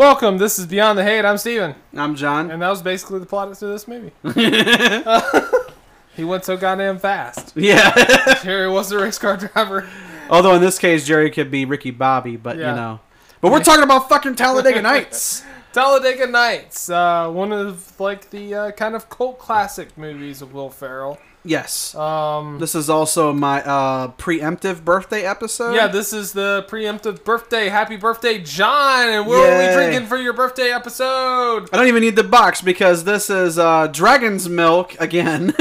Welcome, this is Beyond the Hate. I'm Steven. I'm John. And that was basically the plot to this movie. He went so goddamn fast. Yeah. Jerry was a race car driver. Although in this case, Jerry could be Ricky Bobby, but yeah. You know. But we're talking about fucking Talladega Nights. Talladega Nights. One of like the kind of cult classic movies of Will Ferrell. Yes. This is also my preemptive birthday episode. Yeah, this is the preemptive birthday. Happy birthday, John! And what are we drinking for your birthday episode? I don't even need the box because this is Dragon's Milk again.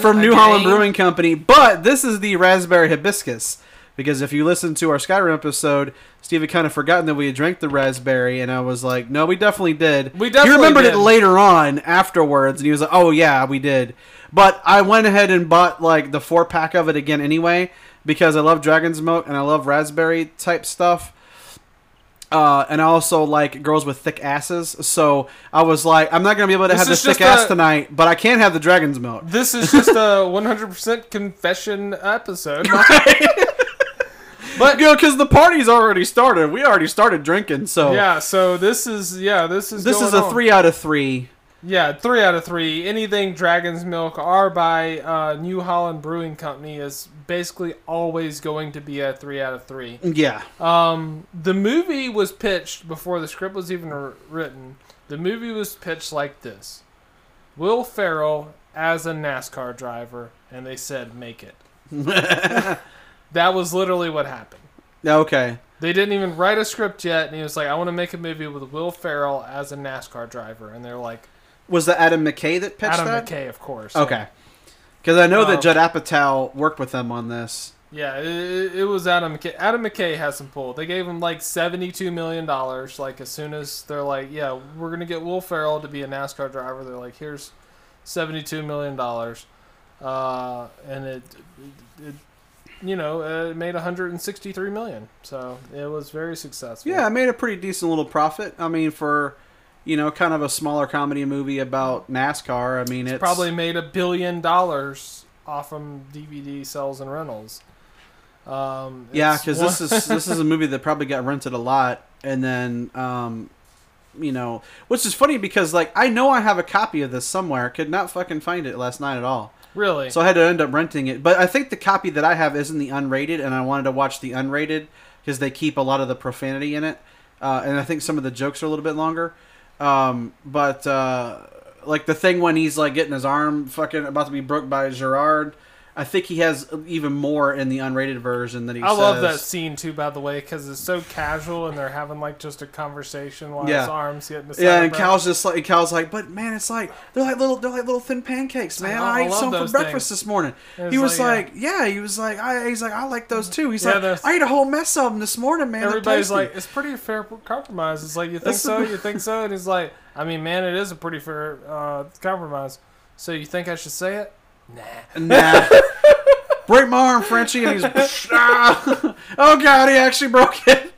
From New Holland Brewing Company. But this is the Raspberry Hibiscus. Because if you listen to our Skyrim episode, Steve had kind of forgotten that we had drank the raspberry, and I was like, no, we definitely did. He remembered it later on, afterwards, and he was like, oh yeah, we did. But I went ahead and bought like the 4-pack of it again anyway, because I love Dragon's Milk, and I love raspberry type stuff. And I also like girls with thick asses, so I was like, I'm not going to be able to have the thick ass tonight, but I can have the Dragon's Milk. This is just a 100% confession episode. Right? But you know, because the party's already started, we already started drinking. So yeah, so this is a 3 out of 3. Yeah, 3 out of 3. Anything Dragon's Milk or by New Holland Brewing Company is basically always going to be a 3 out of 3. Yeah. The movie was pitched before the script was even written. The movie was pitched like this: Will Ferrell as a NASCAR driver, and they said, "Make it." That was literally what happened. Okay. They didn't even write a script yet, and he was like, I want to make a movie with Will Ferrell as a NASCAR driver. And they're like... Was that Adam McKay that pitched that? Adam McKay, of course. Okay. Because I know that Judd Apatow worked with them on this. Yeah, it was Adam McKay. Adam McKay has some pull. They gave him like $72 million. Like, as soon as they're like, yeah, we're going to get Will Ferrell to be a NASCAR driver, they're like, here's $72 million. And it you know, it made $163 million. So it was very successful. Yeah, it made a pretty decent little profit. I mean, for, you know, kind of a smaller comedy movie about NASCAR, I mean, it's probably made $1 billion off from DVD sales and rentals. Yeah, because this is a movie that probably got rented a lot. And then, you know, which is funny because, like, I know I have a copy of this somewhere. Could not fucking find it last night at all. Really? So I had to end up renting it. But I think the copy that I have isn't the unrated, and I wanted to watch the unrated because they keep a lot of the profanity in it. And I think some of the jokes are a little bit longer. But like the thing when he's like getting his arm fucking about to be broke by Gerard, I think he has even more in the unrated version than he says. I love that scene, too, by the way, because it's so casual, and they're having, like, just a conversation while his arm's getting the and Cal's like, but, man, it's like, they're like little thin pancakes, man. I ate some for breakfast this morning. He was like, he's like, I like those, too. He's like, I ate a whole mess of them this morning, man. Everybody's like, it's pretty fair compromise. It's like, you think so? You think so? And he's like, I mean, man, it is a pretty fair compromise. So you think I should say it? Nah. Break my arm, Frenchie, and he's oh god, he actually broke it.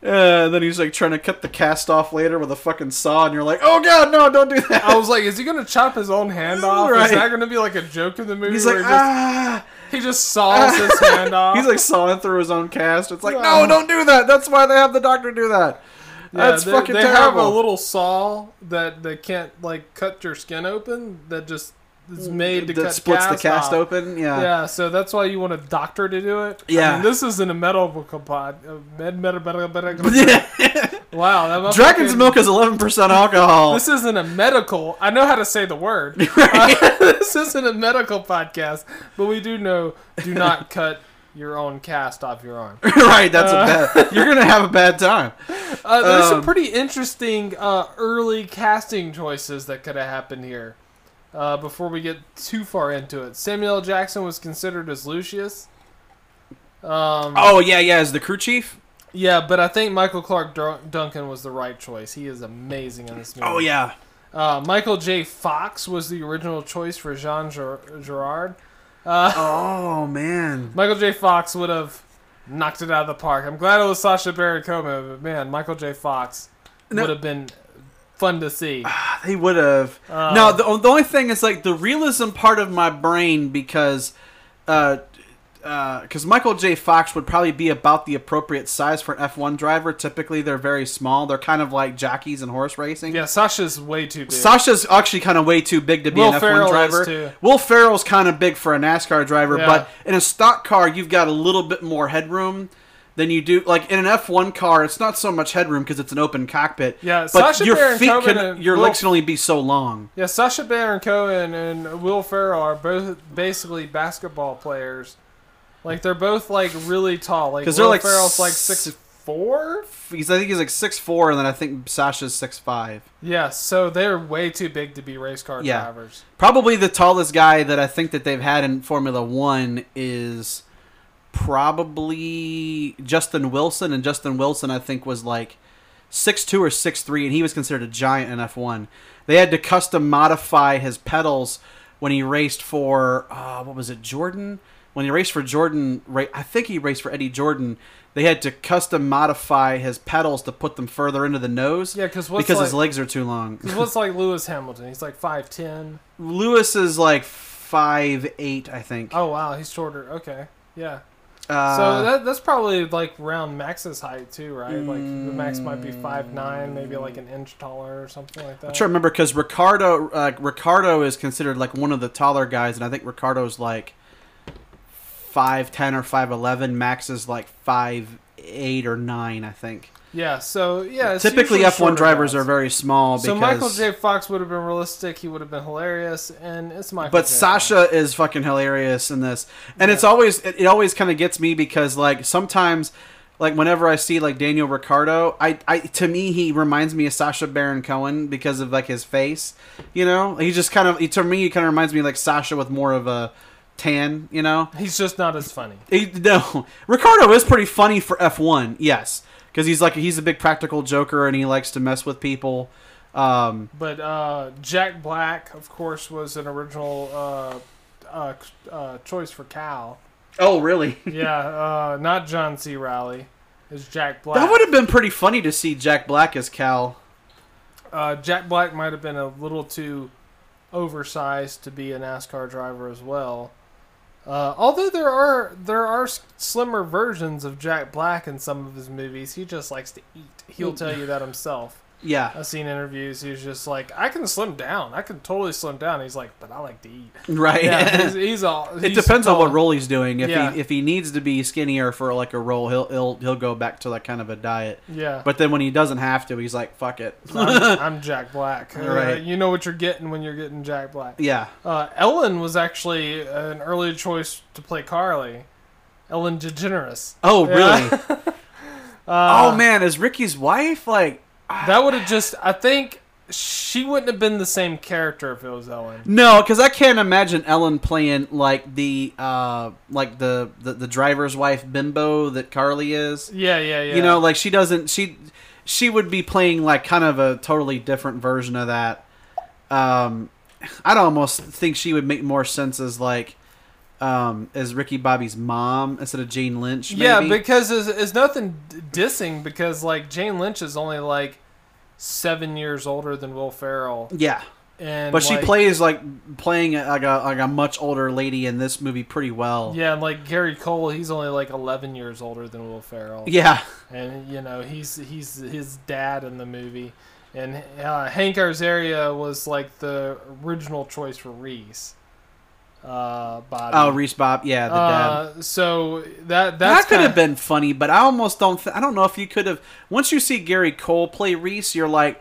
Then he's like trying to cut the cast off later with a fucking saw, and you're like, oh god, no, don't do that. I was like, is he gonna chop his own hand off? Right. Is that gonna be like a joke in the movie? He's like, he just saws his hand off. He's like sawing through his own cast. It's like, no, don't do that. That's why they have the doctor do that. Yeah, that's fucking terrible. They have a little saw that can't like cut your skin open. That just is made to cut splits the cast open. Yeah, yeah. So that's why you want a doctor to do it. Yeah. I mean, this isn't a medical pod. Wow. Dragon's Milk is 11% alcohol. This isn't a medical. I know how to say the word. Right? This isn't a medical podcast, but we do know. Do not cut your own cast off your arm. Right, that's a bad... You're going to have a bad time. There's some pretty interesting early casting choices that could have happened here before we get too far into it. Samuel L. Jackson was considered as Lucius. As the crew chief? Yeah, but I think Michael Clark Duncan was the right choice. He is amazing in this movie. Oh, yeah. Michael J. Fox was the original choice for Jean Girard. Oh man, Michael J. Fox would have knocked it out of the park. I'm glad it was Sacha Baron Cohen, but man, Michael J. Fox would have been fun to see. They would have. Now the only thing is like the realism part of my brain because because Michael J. Fox would probably be about the appropriate size for an F1 driver. Typically, they're very small. They're kind of like jockeys in horse racing. Yeah, Sasha's way too big. Sasha's actually kind of way too big to be an F1 driver. Will Ferrell's kind of big for a NASCAR driver, but in a stock car, you've got a little bit more headroom than you do. Like in an F1 car, it's not so much headroom because it's an open cockpit. Yeah, but Sacha your legs can only be so long. Yeah, Sacha Baron Cohen and Will Ferrell are both basically basketball players. Like they're both like really tall. Like Will Ferrell's like 6'4". Because I think he's like 6'4", and then I think Sacha's 6'5". Yeah, so they're way too big to be race car drivers. Probably the tallest guy that I think that they've had in Formula One is probably Justin Wilson, and Justin Wilson I think was like 6'2 or 6'3, and he was considered a giant in F1. They had to custom modify his pedals when he raced for Jordan? When he raced for Jordan, I think he raced for Eddie Jordan. They had to custom modify his pedals to put them further into the nose. Yeah, because his legs are too long. Because what's like Lewis Hamilton? He's like 5'10. Lewis is like 5'8, I think. Oh wow, he's shorter. Okay, yeah. So that's probably like around Max's height too, right? Like Max might be 5'9", maybe like an inch taller or something like that. I'm trying to remember because Ricardo is considered like one of the taller guys, and I think Ricardo's like 5'10" or 5'11". Max is like 5'8" or 9, I think. Yeah. So yeah, typically F1 drivers are very small. So Michael J. Fox would have been realistic. He would have been hilarious, and it's Michael. But Sasha is fucking hilarious in this, and it's always it always kind of gets me because like sometimes, like whenever I see like Daniel Ricciardo, I to me he reminds me of Sacha Baron Cohen because of like his face, you know. He just kind of he reminds me of like Sasha with more of a tan, you know. He's just not as funny. No, Ricciardo is pretty funny for F1. Yes. Because he's a big practical joker and he likes to mess with people. But Jack Black, of course, was an original choice for Cal. Oh, really? Yeah, not John C. Reilly. It's Jack Black. That would have been pretty funny to see Jack Black as Cal. Jack Black might have been a little too oversized to be a NASCAR driver as well. Although there are slimmer versions of Jack Black in some of his movies, he just likes to eat. He'll tell you that himself. Yeah, I've seen interviews. He's just like, I can slim down. I can totally slim down. He's like, but I like to eat. Right. Yeah, it depends on what role he's doing. If he needs to be skinnier for like a role, he'll go back to that kind of a diet. Yeah. But then when he doesn't have to, he's like, fuck it. I'm Jack Black. Right. You know what you're getting when you're getting Jack Black. Yeah. Ellen was actually an early choice to play Carly. Ellen DeGeneres. Oh really? Oh man, is Ricky's wife like? That would have just... I think she wouldn't have been the same character if it was Ellen. No, because I can't imagine Ellen playing like the driver's wife bimbo that Carly is. Yeah. You know, like she doesn't... She would be playing like kind of a totally different version of that. I'd almost think she would make more sense as like... as Ricky Bobby's mom instead of Jane Lynch, maybe? Yeah, because it's nothing dissing because like Jane Lynch is only like 7 years older than Will Ferrell. Yeah, and but like, she plays like a much older lady in this movie pretty well. Yeah, and like Gary Cole, he's only like 11 years older than Will Ferrell. Yeah, and you know he's his dad in the movie, and Hank Azaria was like the original choice for Reese. Bobby. Oh, Reese Bob, yeah, the dad. So that could have been funny, but I almost don't. I don't know if you could have. Once you see Gary Cole play Reese, you're like,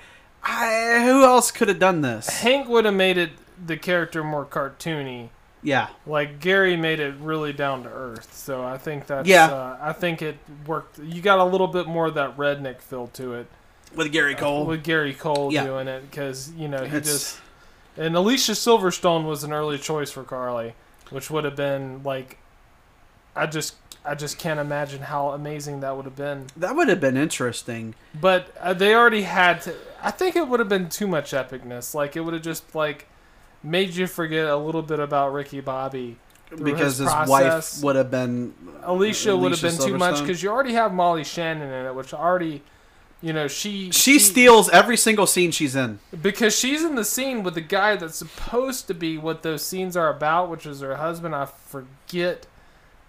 who else could have done this? Hank would have made it the character more cartoony. Yeah, like Gary made it really down to earth. So I think that's. Yeah. I think it worked. You got a little bit more of that redneck feel to it with Gary Cole. With Gary Cole doing it because you know he just. And Alicia Silverstone was an early choice for Carly, which would have been like, I just can't imagine how amazing that would have been. That would have been interesting. But they already had to. I think it would have been too much epicness. Like it would have just like made you forget a little bit about Ricky Bobby because his wife would have been Alicia would have been too much because you already have Molly Shannon in it, which already. You know, she steals every single scene she's in. Because she's in the scene with the guy that's supposed to be what those scenes are about, which is her husband. I forget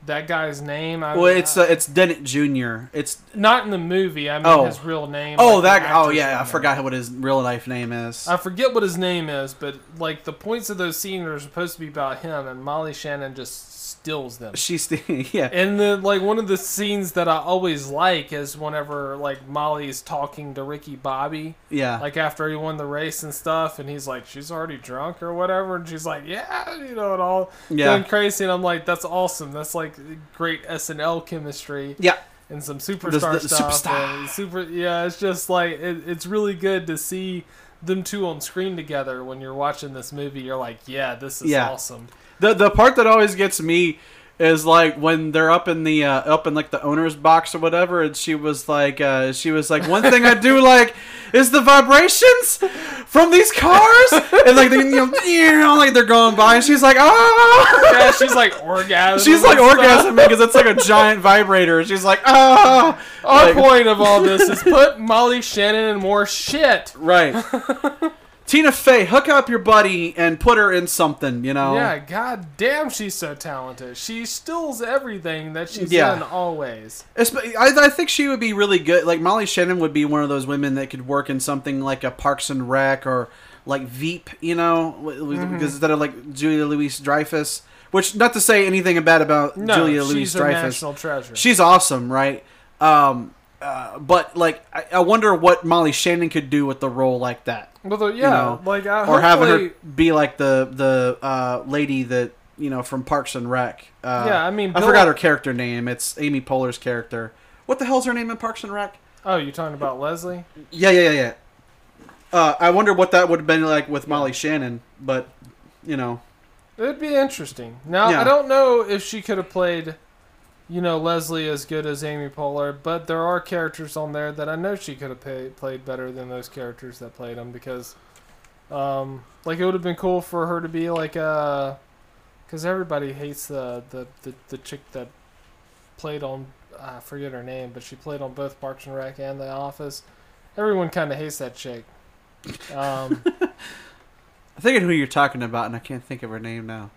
that guy's name? It's Dennett Jr. It's not in the movie. I mean his real name. I forgot what his real life name is. I forget what his name is, but like the points of those scenes are supposed to be about him, and Molly Shannon just steals them. And then like one of the scenes that I always like is whenever like Molly's talking to Ricky Bobby. Yeah. Like after he won the race and stuff, and he's like, she's already drunk or whatever, and she's like, yeah, you know, and all going crazy, and I'm like, that's awesome. That's like great SNL chemistry. Yeah. And some superstar stuff. Superstar. It's just like it's really good to see them two on screen together. When you're watching this movie, you're like, yeah, this is awesome. The part that always gets me is like when they're up in the the owner's box or whatever, and she was like one thing I do like is the vibrations from these cars, and like they, like they're going by, and she's like, oh yeah, she's like orgasming because it's like a giant vibrator. She's like, oh. Our point of all this is put Molly Shannon in more shit, right? Tina Fey, hook up your buddy and put her in something, you know? Yeah, goddamn, she's so talented. She steals everything that she's done always. I think she would be really good. Like, Molly Shannon would be one of those women that could work in something like a Parks and Rec or like Veep, you know? Mm-hmm. Because instead of like Julia Louis-Dreyfus, which, not to say anything bad about Julia Louis-Dreyfus. She's a national treasure. She's awesome, right? But like, I wonder what Molly Shannon could do with the role like that. Well, or having her be like the lady that from Parks and Rec. I forgot her character name. It's Amy Poehler's character. What the hell's her name in Parks and Rec? Oh, you're talking about Leslie? Yeah. I wonder what that would have been like with Molly Shannon, but it'd be interesting. Now I don't know if she could have played Leslie as good as Amy Poehler, but there are characters on there that I know she could have played better than those characters that played them, because it would have been cool for her to be like because everybody hates the chick that played on, I forget her name, but she played on both Parks and Rec and The Office. Everyone kind of hates that chick. I'm thinking who you're talking about, and I can't think of her name now.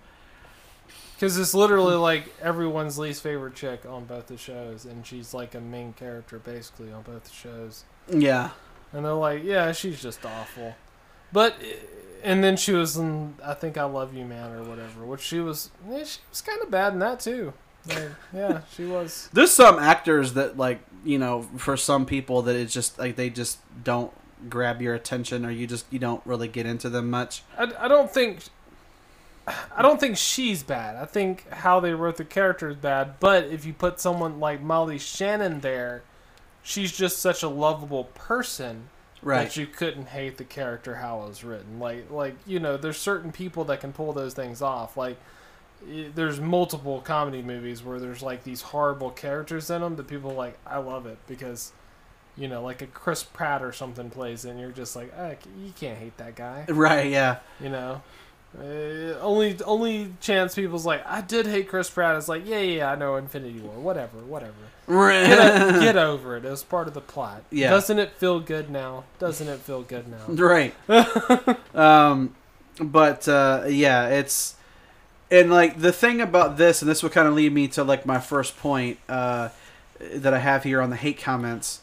Because it's literally like everyone's least favorite chick on both the shows, and she's like a main character basically on both the shows. Yeah. And they're like, yeah, she's just awful. But, and then she was in I Think I Love You Man or whatever, which she was kind of bad in that too. Like, yeah, she was. There's some actors that like, for some people that it's just like they just don't grab your attention, or you don't really get into them much. I don't think she's bad. I think how they wrote the character is bad. But if you put someone like Molly Shannon there, she's just such a lovable person that you couldn't hate the character how it was written. There's certain people that can pull those things off. Like, there's multiple comedy movies where there's like these horrible characters in them that people are like, I love it because, like a Chris Pratt or something plays in, and you're just like, you can't hate that guy. Right, yeah. Only chance people's like, I did hate Chris Pratt. It's like, yeah, I know, Infinity War, whatever. Get over it. It was part of the plot. Yeah. Doesn't it feel good now? Right. It's, and like the thing about this, and this will kind of lead me to like my first point that I have here on the hate comments,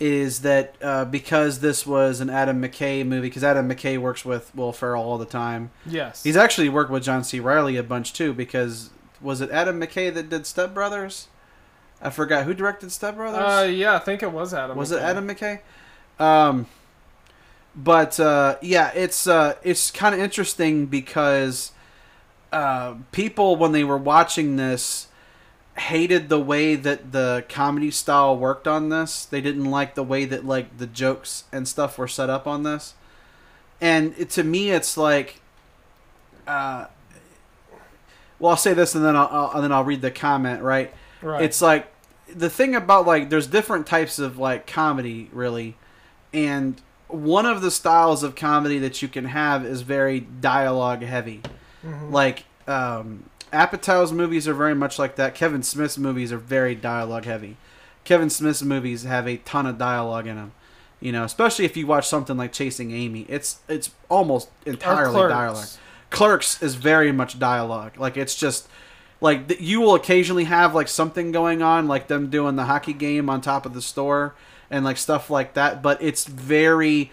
is that because this was an Adam McKay movie, because Adam McKay works with Will Ferrell all the time. Yes. He's actually worked with John C. Reilly a bunch, too, because was it Adam McKay that did Step Brothers? I forgot. Who directed Step Brothers? I think it was Adam McKay. Was it Adam McKay? It's kind of interesting because people, when they were watching this, hated the way that the comedy style worked on this. They didn't like the way that like the jokes and stuff were set up on this. And to me, it's like, I'll say this and then I'll read the comment. Right. It's like the thing about like there's different types of like comedy really, and one of the styles of comedy that you can have is very dialogue heavy, like. Apatow's movies are very much like that. Kevin Smith's movies are very dialogue heavy. Kevin Smith's movies have a ton of dialogue in them, especially if you watch something like Chasing Amy. It's almost entirely dialogue. Clerks is very much dialogue. Like, it's just Like, you will occasionally have, like, something going on, like them doing the hockey game on top of the store and, like, stuff like that. But it's very,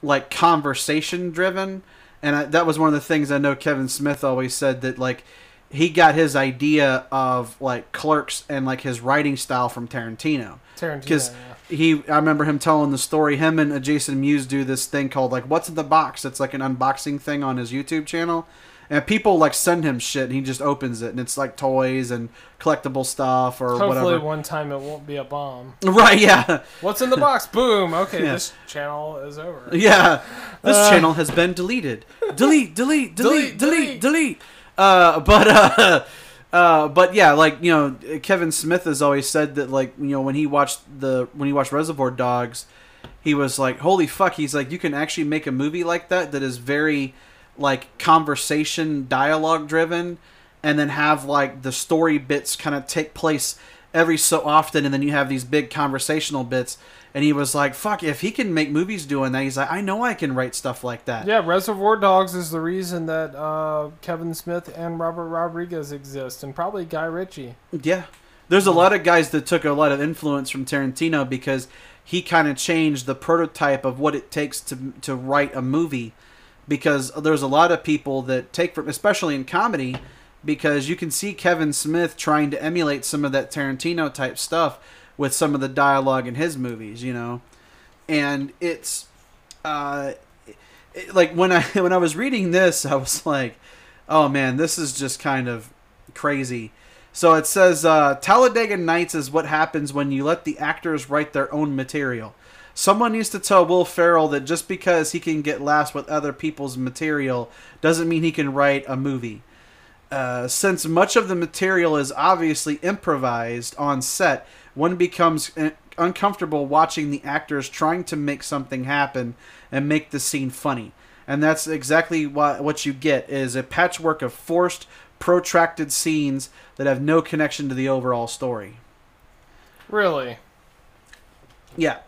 like, conversation-driven. And that was one of the things I know Kevin Smith always said, that, like, he got his idea of, like, Clerks and, like, his writing style from Tarantino. Because I remember him telling the story. Him and Jason Mewes do this thing called, like, What's in the Box? It's, like, an unboxing thing on his YouTube channel. And people, like, send him shit, and he just opens it. And it's, like, toys and collectible stuff or hopefully whatever. Hopefully one time it won't be a bomb. Right, yeah. What's in the box? Boom. Okay, yeah. This channel is over. Yeah. This channel has been deleted. Delete, delete, delete, delete, delete. But yeah, like, you know, Kevin Smith has always said that, like, you know, when he watched Reservoir Dogs, he was like, holy fuck, he's like, you can actually make a movie like that is very, like, conversation, dialogue driven, and then have, like, the story bits kind of take place every so often, and then you have these big conversational bits. And he was like, fuck, if he can make movies doing that, he's like, I know I can write stuff like that. Yeah, Reservoir Dogs is the reason that Kevin Smith and Robert Rodriguez exist, and probably Guy Ritchie. Yeah. There's a lot of guys that took a lot of influence from Tarantino, because he kind of changed the prototype of what it takes to write a movie. Because there's a lot of people that take from, especially in comedy, because you can see Kevin Smith trying to emulate some of that Tarantino-type stuff with some of the dialogue in his movies, you know. And it's like, when I was reading this, I was like, oh man, this is just kind of crazy. So it says, Talladega Nights is what happens when you let the actors write their own material. Someone needs to tell Will Ferrell that just because he can get laughs with other people's material doesn't mean he can write a movie. Since much of the material is obviously improvised on set, one becomes uncomfortable watching the actors trying to make something happen and make the scene funny. And that's exactly what you get, is a patchwork of forced, protracted scenes that have no connection to the overall story. Really? Yeah.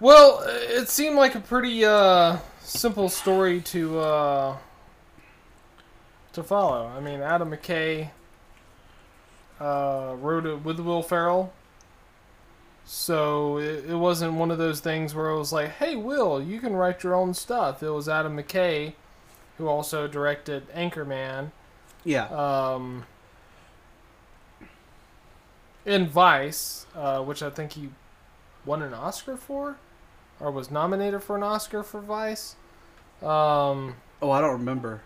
Well, it seemed like a pretty simple story to follow. I mean, Adam McKay wrote it with Will Ferrell, so it wasn't one of those things where it was like, hey Will, you can write your own stuff. It was Adam McKay, who also directed Anchorman, and Vice, which I think he won an Oscar for, or was nominated for an Oscar for Vice. I don't remember.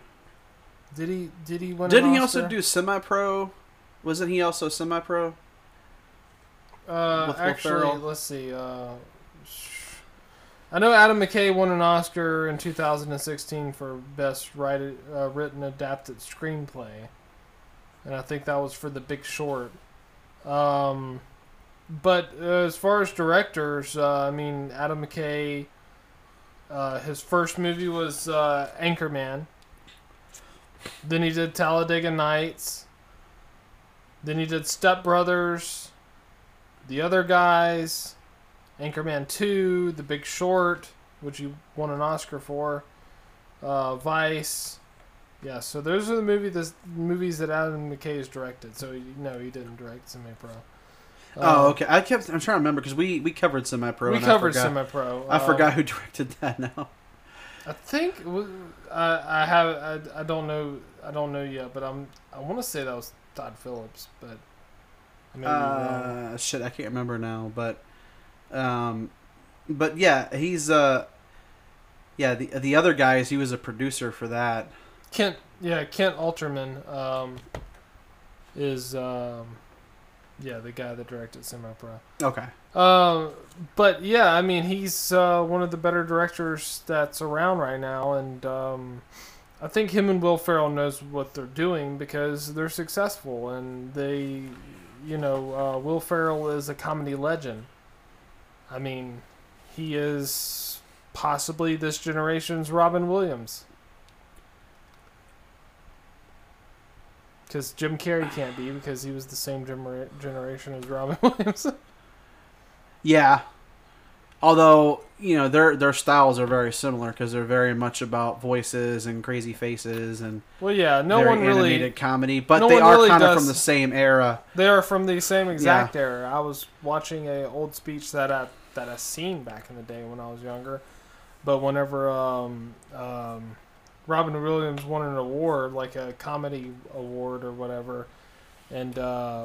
Did he win an Oscar? Didn't he also do Semi-Pro? Wasn't he also Semi-Pro? Actually, let's see. I know Adam McKay won an Oscar in 2016 for Best Written Adapted Screenplay. And I think that was for The Big Short. But as far as directors, I mean, Adam McKay, his first movie was Anchorman. Then he did Talladega Nights. Then he did Step Brothers, The Other Guys, Anchorman 2, The Big Short, which he won an Oscar for, Vice. Yeah, so those are the movies that Adam McKay has directed. So, no, he didn't direct Semi-Pro. Okay. I'm trying to remember, because we covered Semi-Pro. We covered Semi-Pro. I forgot who directed that now. I think I don't know yet, but I want to say that was Todd Phillips, but maybe shit, I can't remember now, but yeah, he's the Other Guys, he was a producer for that. Kent Alterman is the guy that directed Semi-Pro. Okay. But yeah, I mean, he's one of the better directors that's around right now, and I think him and Will Ferrell knows what they're doing, because they're successful, and they, you know, Will Ferrell is a comedy legend. I mean, he is possibly this generation's Robin Williams. Because Jim Carrey can't be, because he was the same generation as Robin Williams. Yeah. Although, you know, their styles are very similar because they're very much about voices and crazy faces and animated comedy. But no, they are really kind of from the same era. They are from the same exact era. I was watching an old speech that I seen back in the day when I was younger. But whenever Robin Williams won an award, like a comedy award or whatever, and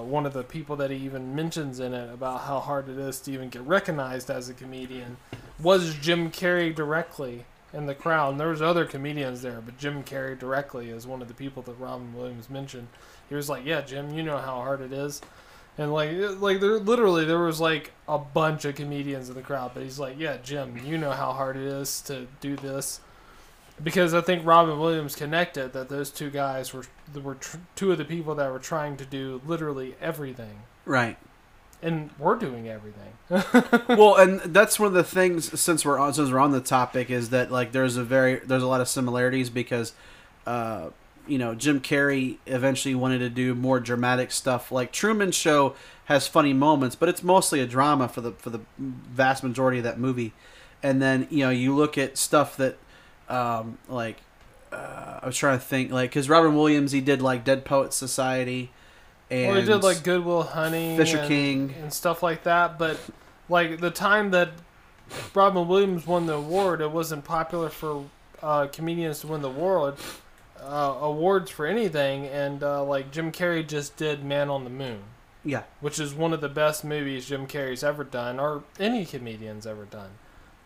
one of the people that he even mentions in it about how hard it is to even get recognized as a comedian was Jim Carrey directly in the crowd. And there was other comedians there, but Jim Carrey directly is one of the people that Robin Williams mentioned. He was like, "Yeah, Jim, you know how hard it is." And like there was like a bunch of comedians in the crowd, but he's like, "Yeah, Jim, you know how hard it is to do this." Because I think Robin Williams connected that those two guys were two of the people that were trying to do literally everything. Right. And we're doing everything. Well, and that's one of the things, since we're on the topic, is that like there's a lot of similarities because you know, Jim Carrey eventually wanted to do more dramatic stuff. Like Truman Show has funny moments, but it's mostly a drama for the vast majority of that movie. And then, you know, you look at stuff that I was trying to think, like, because Robin Williams, he did like Dead Poets Society, and he did like Good Will Hunting, Fisher King, and stuff like that. But like the time that Robin Williams won the award, it wasn't popular for comedians to win the awards for anything, and like Jim Carrey just did Man on the Moon, which is one of the best movies Jim Carrey's ever done, or any comedian's ever done.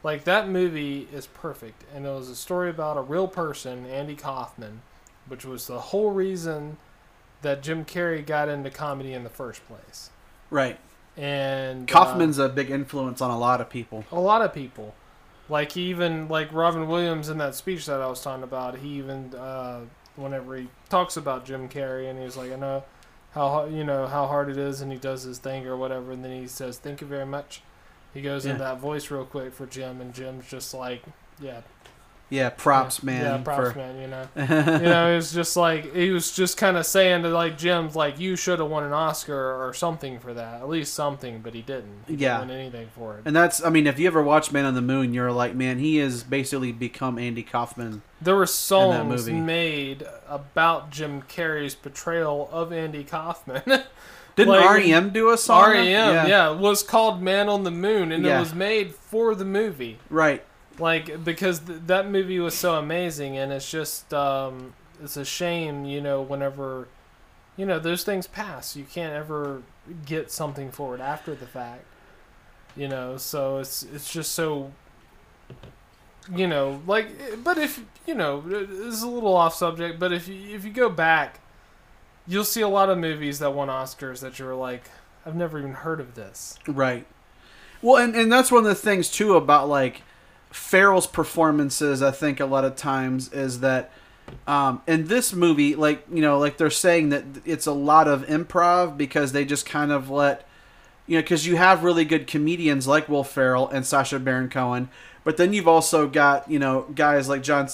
Like, that movie is perfect, and it was a story about a real person, Andy Kaufman, which was the whole reason that Jim Carrey got into comedy in the first place. Right. And Kaufman's a big influence on a lot of people. A lot of people. Like, even, like, Robin Williams in that speech that I was talking about, he even, whenever he talks about Jim Carrey, and he's like, I know how, you know, how hard it is, and he does his thing or whatever, and then he says, "Thank you very much." He goes in that voice real quick for Jim, and Jim's just like, props, man. Yeah, props, man, you know. You know, it was just like, he was just kind of saying to, like, Jim's like, you should have won an Oscar or something for that. At least something, but he didn't. He didn't win anything for it. And that's, I mean, if you ever watch Man on the Moon, you're like, man, he has basically become Andy Kaufman. There were songs made about Jim Carrey's portrayal of Andy Kaufman. Didn't like, R.E.M. do a song? R.E.M., it was called Man on the Moon, and it was made for the movie. Right. Like, because that movie was so amazing, and it's just, it's a shame, you know, whenever, you know, those things pass. You can't ever get something for it after the fact, you know, so it's just so, you know, like, but if, you know, it's a little off subject, but if you go back, you'll see a lot of movies that won Oscars that you're like, I've never even heard of this. Right. Well, and that's one of the things, too, about, like, Farrell's performances, I think, a lot of times, is that in this movie, like, you know, like they're saying that it's a lot of improv because they just kind of let, you know, because you have really good comedians like Will Ferrell and Sacha Baron Cohen, but then you've also got, you know, guys like John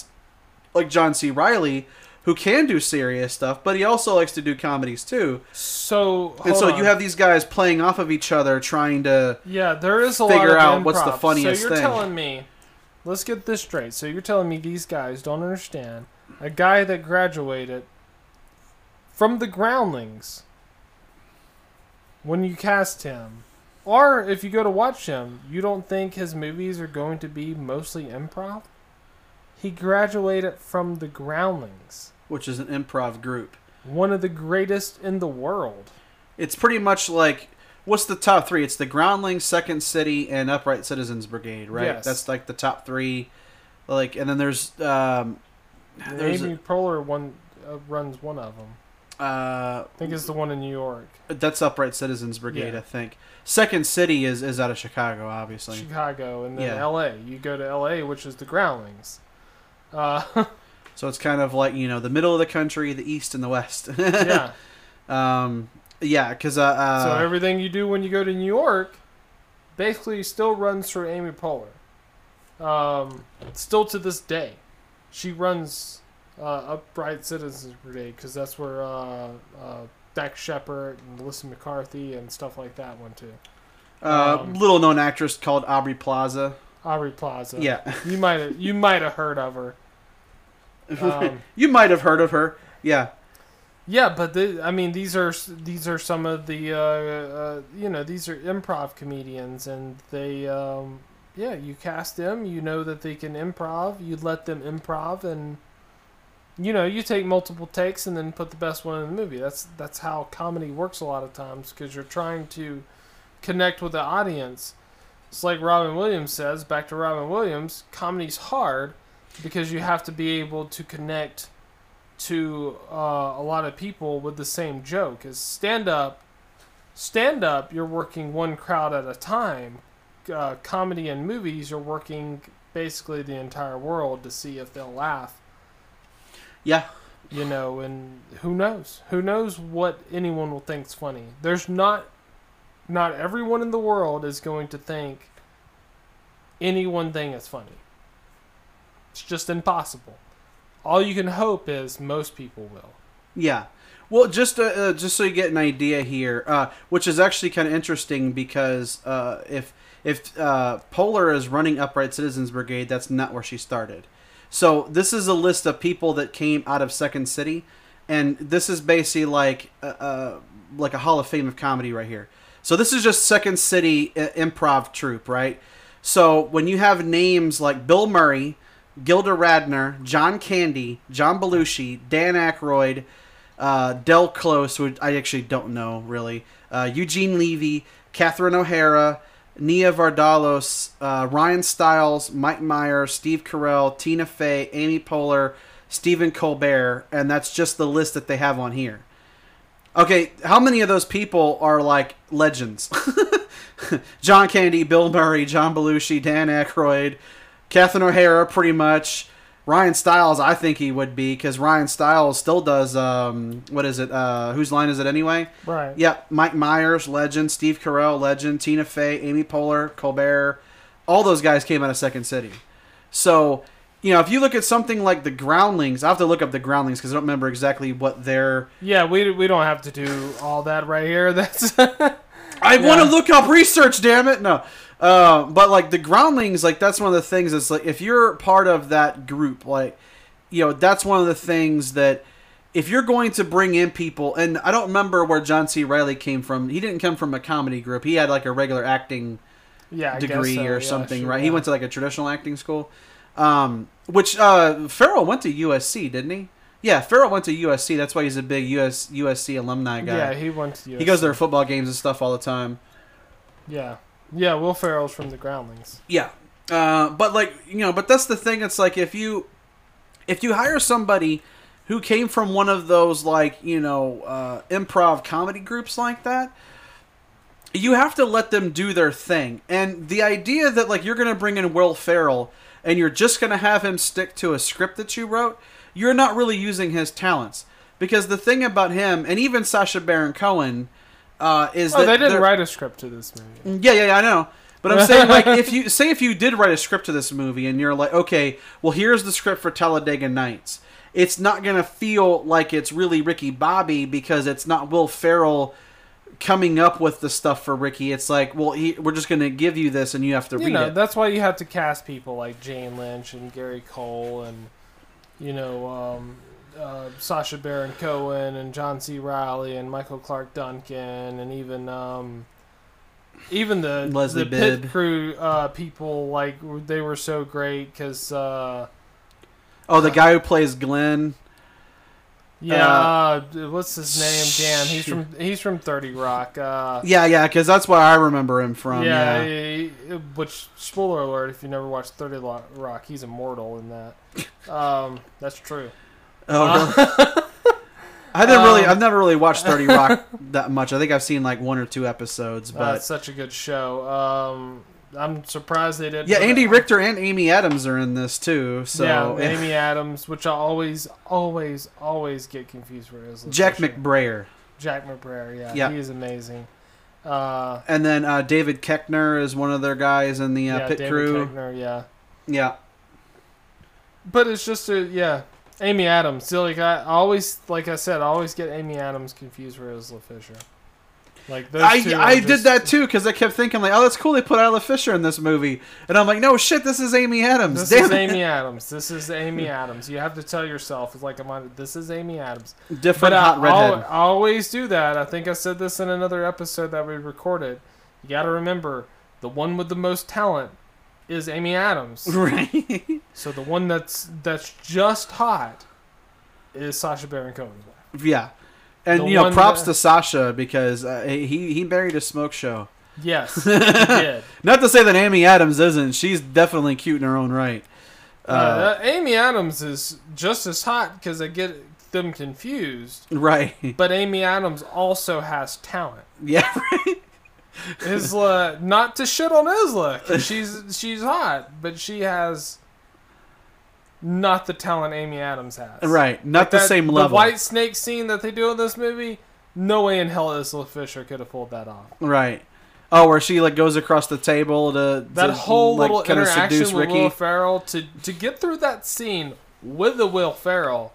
C. Reilly, who can do serious stuff, but he also likes to do comedies too. So you have these guys playing off of each other, trying to there is a figure lot of out improv. What's the funniest thing. So you're telling me, let's get this straight. So you're telling me these guys don't understand a guy that graduated from the Groundlings. When you cast him, or if you go to watch him, you don't think his movies are going to be mostly improv? He graduated from the Groundlings, which is an improv group. One of the greatest in the world. It's pretty much like, what's the top three? It's the Groundlings, Second City, and Upright Citizens Brigade, right? Yes. That's like the top three. Like, and then there's Amy Poehler runs one of them. I think it's the one in New York. That's Upright Citizens Brigade, I think. Second City is out of Chicago, obviously. Chicago, and then L.A. You go to L.A., which is the Groundlings. So it's kind of like, you know, the middle of the country, the east and the west. Because so everything you do when you go to New York basically still runs through Amy Poehler. Still to this day, she runs Upright Citizens Brigade because that's where Dax Shepard and Melissa McCarthy and stuff like that went to. Little known actress called Aubrey Plaza. Aubrey Plaza. Yeah. You might have heard of her. You might have heard of her. Yeah. Yeah, but these are some of the these are improv comedians, and they you cast them, you know that they can improv, you let them improv, and you take multiple takes and then put the best one in the movie. That's how comedy works a lot of times, because you're trying to connect with the audience. It's like Robin Williams says, back to Robin Williams, comedy's hard because you have to be able to connect to a lot of people with the same joke. Is stand up you're working one crowd at a time. Comedy and movies, you're working basically the entire world to see if they'll laugh. Yeah. And who knows what anyone will think's funny. There's not everyone in the world is going to think any one thing is funny. It's just impossible. All you can hope is most people will. Yeah. Well, just so you get an idea here, which is actually kind of interesting, because if Poehler is running Upright Citizens Brigade, that's not where she started. So this is a list of people that came out of Second City, and this is basically like a Hall of Fame of comedy right here. So this is just Second City improv troupe, right? So when you have names like Bill Murray, Gilda Radner, John Candy, John Belushi, Dan Aykroyd, Del Close, who I actually don't know really, Eugene Levy, Catherine O'Hara, Nia Vardalos, Ryan Stiles, Mike Meyer, Steve Carell, Tina Fey, Amy Poehler, Stephen Colbert, and that's just the list that they have on here. Okay, how many of those people are like legends? John Candy, Bill Murray, John Belushi, Dan Aykroyd, Catherine O'Hara, pretty much. Ryan Stiles, I think he would be, because Ryan Stiles still does, what is it, Whose Line Is It Anyway? Right. Yeah, Mike Myers, legend, Steve Carell, legend, Tina Fey, Amy Poehler, Colbert, all those guys came out of Second City. So, if you look at something like the Groundlings, I have to look up the Groundlings because I don't remember exactly what their... Yeah, we don't have to do all that right here. That's... I want to look up research, damn it! No. But like the Groundlings, like that's one of the things that's like, if you're part of that group, like, that's one of the things that if you're going to bring in people, and I don't remember where John C. Reilly came from. He didn't come from a comedy group. He had like a regular acting degree or something, right? Yeah. He went to like a traditional acting school, which, Farrell went to USC, didn't he? Yeah, Farrell went to USC. That's why he's a big USC alumni guy. Yeah, he went to USC. He goes to their football games and stuff all the time. Yeah. Yeah, Will Ferrell's from the Groundlings. Yeah, but that's the thing. It's like if you hire somebody who came from one of those improv comedy groups like that, you have to let them do their thing. And the idea that like you're going to bring in Will Ferrell and you're just going to have him stick to a script that you wrote, you're not really using his talents, because the thing about him and even Sacha Baron Cohen. They didn't write a script to this movie. Yeah, I know. But I'm saying, like, if you did write a script to this movie and you're like, okay, well, here's the script for Talladega Nights. It's not going to feel like it's really Ricky Bobby, because it's not Will Ferrell coming up with the stuff for Ricky. It's like, well, we're just going to give you this and you have to read it. That's why you have to cast people like Jane Lynch and Gary Cole and, Sacha Baron Cohen and John C. Reilly and Michael Clark Duncan and even the Leslie Bibb pit crew people, like they were so great because the guy who plays Glenn, what's his name? Dan. He's from 30 Rock. Because that's what I remember him from. Which, spoiler alert, if you never watched 30 Rock, he's immortal in that. That's true. Oh, really? I've never really watched 30 Rock that much. I think I've seen like one or two episodes, but it's such a good show. I'm surprised they didn't. Yeah, Andy Richter and Amy Adams are in this too. So yeah. Amy Adams, which I always get confused with. Jack McBrayer, yeah. He is amazing. And then David Koechner is one of their guys in the pit crew. Koechner, yeah. But it's just Amy Adams. I always get Amy Adams confused with Isla Fisher. Like those I did that too, because I kept thinking like, oh, that's cool, they put Isla Fisher in this movie, and I'm like, no shit, this is Amy Adams. This is Amy Adams. You have to tell yourself, it's like, this is Amy Adams. Different hot redhead. I always do that. I think I said this in another episode that we recorded. You got to remember, the one with the most talent is Amy Adams. Right. So the one that's just hot is Sacha Baron Cohen's wife. Yeah. And, props to Sasha, because he married a smoke show. Yes, he did. Not to say that Amy Adams isn't. She's definitely cute in her own right. Amy Adams is just as hot, because I get them confused. Right. But Amy Adams also has talent. Yeah, right. Isla, not to shit on Isla, because she's hot, but she has... not the talent Amy Adams has. Right. Not like the same level. The White Snake scene that they do in this movie, no way in hell Isla Fisher could have pulled that off. Right. Oh, where she like goes across the table to that whole like, little interaction with Ricky. Will Ferrell to get through that scene with the Will Ferrell.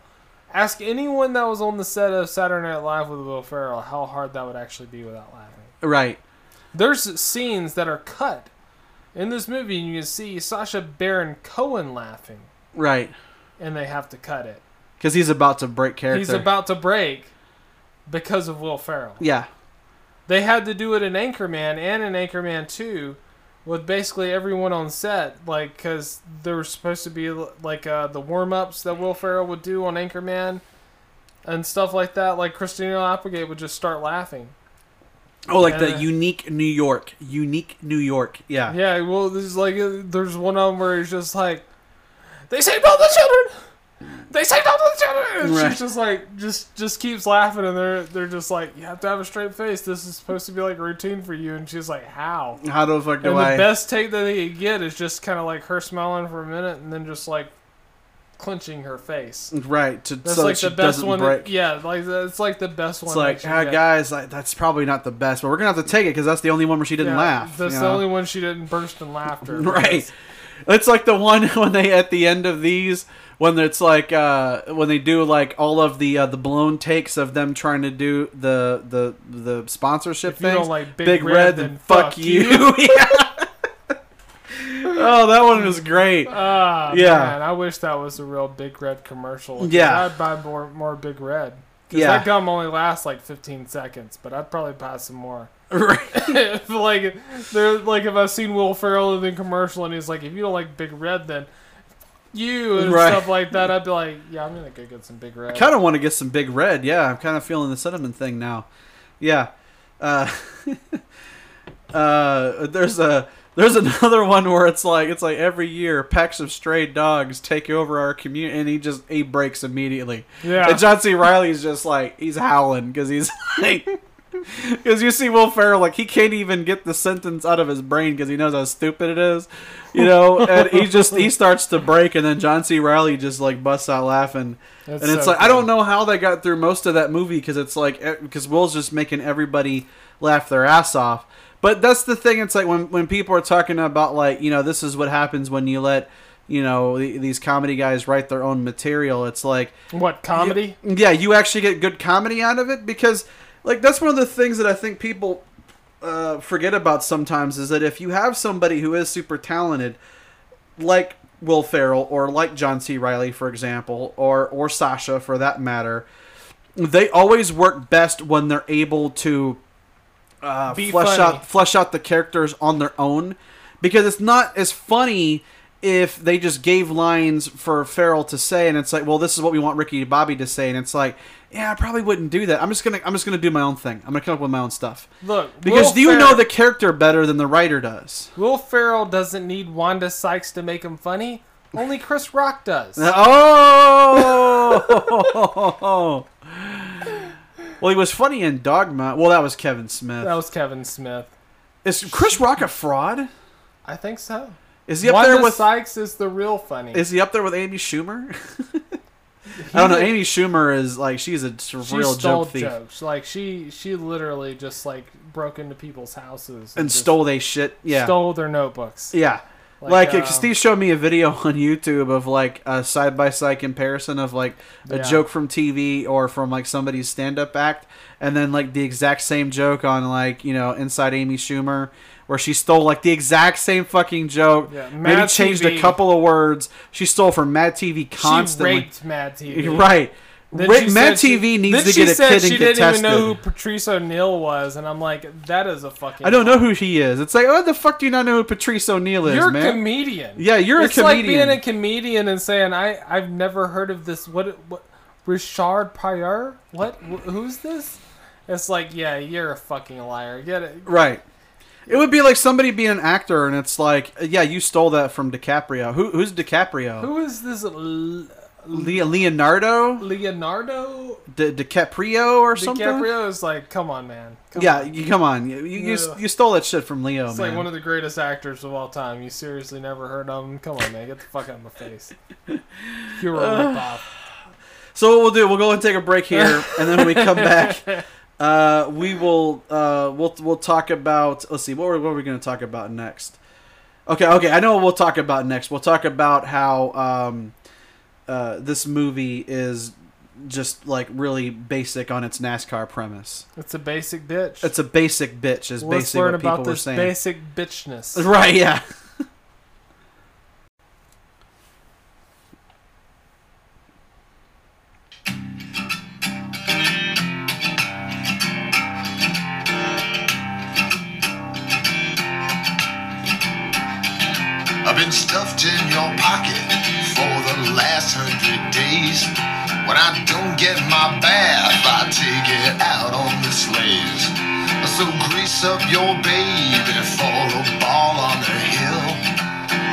Ask anyone that was on the set of Saturday Night Live with Will Ferrell how hard that would actually be without laughing. Right. There's scenes that are cut in this movie, and you can see Sacha Baron Cohen laughing. Right. And they have to cut it. Because he's about to break character. He's about to break because of Will Ferrell. Yeah. They had to do it in Anchorman and in Anchorman 2 with basically everyone on set. Like, because there were supposed to be like the warm-ups that Will Ferrell would do on Anchorman and stuff like that. Like, Christina Applegate would just start laughing. Oh, like the Unique New York. Unique New York. Yeah. Yeah, well, this is like, there's one of them where he's just like, "They saved all the children! They saved all the children!" And right. She's just like, just keeps laughing, and they're just like, "You have to have a straight face. This is supposed to be like routine for you." And she's like, "How? How the fuck do I?" And the best take that they could get is just kind of like her smiling for a minute, and then just like clenching her face. Right. That's so like the best one. Yeah, like it's like the best one. It's like, guys, like, that's probably not the best, but we're gonna have to take it because that's the only one where she didn't laugh. That's the only one she didn't burst in laughter. Right. It's like the one when they, at the end of these, when it's like, when they do like all of the blown takes of them trying to do the sponsorship thing. Like Big Red, then fuck you. Yeah. Oh, that one was great. Yeah. Man, I wish that was a real Big Red commercial. Yeah. I'd buy more Big Red. Because that gum only lasts like 15 seconds, but I'd probably buy some more. Right. Like, if I've seen Will Ferrell in the commercial and he's like, "If you don't like Big Red, then you," and stuff like that, I'd be like, "Yeah, I'm gonna go get some Big Red." I kind of want to get some Big Red. Yeah, I'm kind of feeling the cinnamon thing now. Yeah. There's another one where it's like every year packs of stray dogs take over our community, and he breaks immediately. Yeah. And John C. Reilly's just like, he's howling because he's like. Because you see Will Ferrell, like, he can't even get the sentence out of his brain because he knows how stupid it is, and he starts to break, and then John C. Reilly just like busts out laughing. That's and it's so like funny. I don't know how they got through most of that movie because it's like, because Will's just making everybody laugh their ass off. But that's the thing, it's like when people are talking about like, this is what happens when you let these comedy guys write their own material. It's like, what comedy? You actually get good comedy out of it because. Like, that's one of the things that I think people forget about sometimes is that if you have somebody who is super talented, like Will Ferrell or like John C. Reilly, for example, or Sasha, for that matter, they always work best when they're able to flesh out the characters on their own, because it's not as funny if they just gave lines for Ferrell to say, and it's like, well, this is what we want Ricky Bobby to say, and it's like, yeah, I probably wouldn't do that. I'm just gonna do my own thing. I'm gonna come up with my own stuff. Look, because do you know the character better than the writer does? Will Ferrell doesn't need Wanda Sykes to make him funny. Only Chris Rock does. Oh. Well, he was funny in Dogma. Well, that was Kevin Smith. Is Chris Rock a fraud? I think so. Is he up there with Sykes? Is the real funny? Is he up there with Amy Schumer? I don't know. Amy Schumer is like, she's a real joke thief. Jokes. Like she literally just like broke into people's houses and stole their shit. Yeah, stole their notebooks. Yeah, Like Steve showed me a video on YouTube of like a side-by-side comparison of like a joke from TV or from like somebody's stand-up act, and then like the exact same joke on like, you know, Inside Amy Schumer, where she stole like the exact same fucking joke, maybe changed a couple of words. She stole from Mad TV constantly. She raped Mad TV. Right. Mad TV needs to get a kid and get tested. Then she didn't even know who Patrice O'Neal was, and I'm like, that is a fucking... I don't know who he is. It's like, oh, the fuck do you not know who Patrice O'Neal is, man? You're a comedian. Yeah, you're a comedian. It's like being a comedian and saying, I've never heard of this... What Richard Pryor? What? Who's this? It's like, yeah, you're a fucking liar. Get it? Right. It would be like somebody being an actor, and it's like, yeah, you stole that from DiCaprio. Who's DiCaprio? Who is this... Leonardo DiCaprio or something. DiCaprio is like, come on, man. Come on. You stole that shit from Leo. It's like one of the greatest actors of all time. You seriously never heard of him? Come on, man. Get the fuck out of my face. You're a ripoff. So what we'll do? We'll go and take a break here, and then when we come back, we will we'll talk about. Let's see, what are we going to talk about next? Okay. I know what we'll talk about next. We'll talk about how. This movie is just like really basic on its NASCAR premise. It's a basic bitch. Is basically what people were saying. Let's learn about this basic bitchness. Right? Yeah. I've been stuffed in your pocket. Last 100 days, when I don't get my bath, I take it out on the slaves. So grease up your baby, fall a ball on the hill.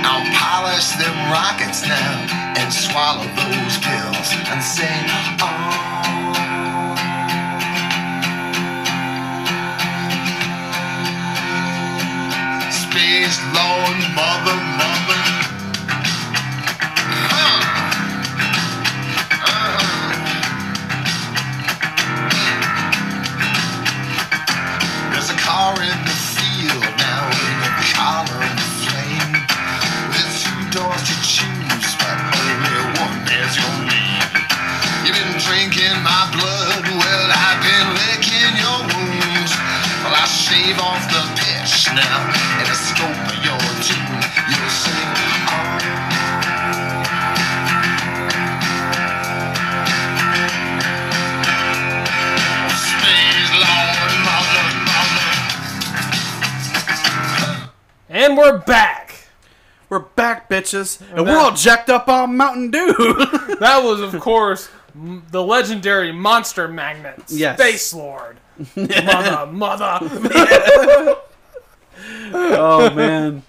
I'll polish them rockets now and swallow those pills and sing on. Space Lord, mother. In the field now, in the collar and the flame. There's 2 doors to choose, but only one bears your name. You've been drinking my blood, well, I've been licking your wounds. Well, I shave off the pitch now, and the scope of your tune, you'll sing on. Space, Lord, mother. And we're back. We're back, bitches. And we're all jacked up on Mountain Dew. That was, of course, the legendary Monster Magnet. Yes. Space Lord. Mother. Oh, man.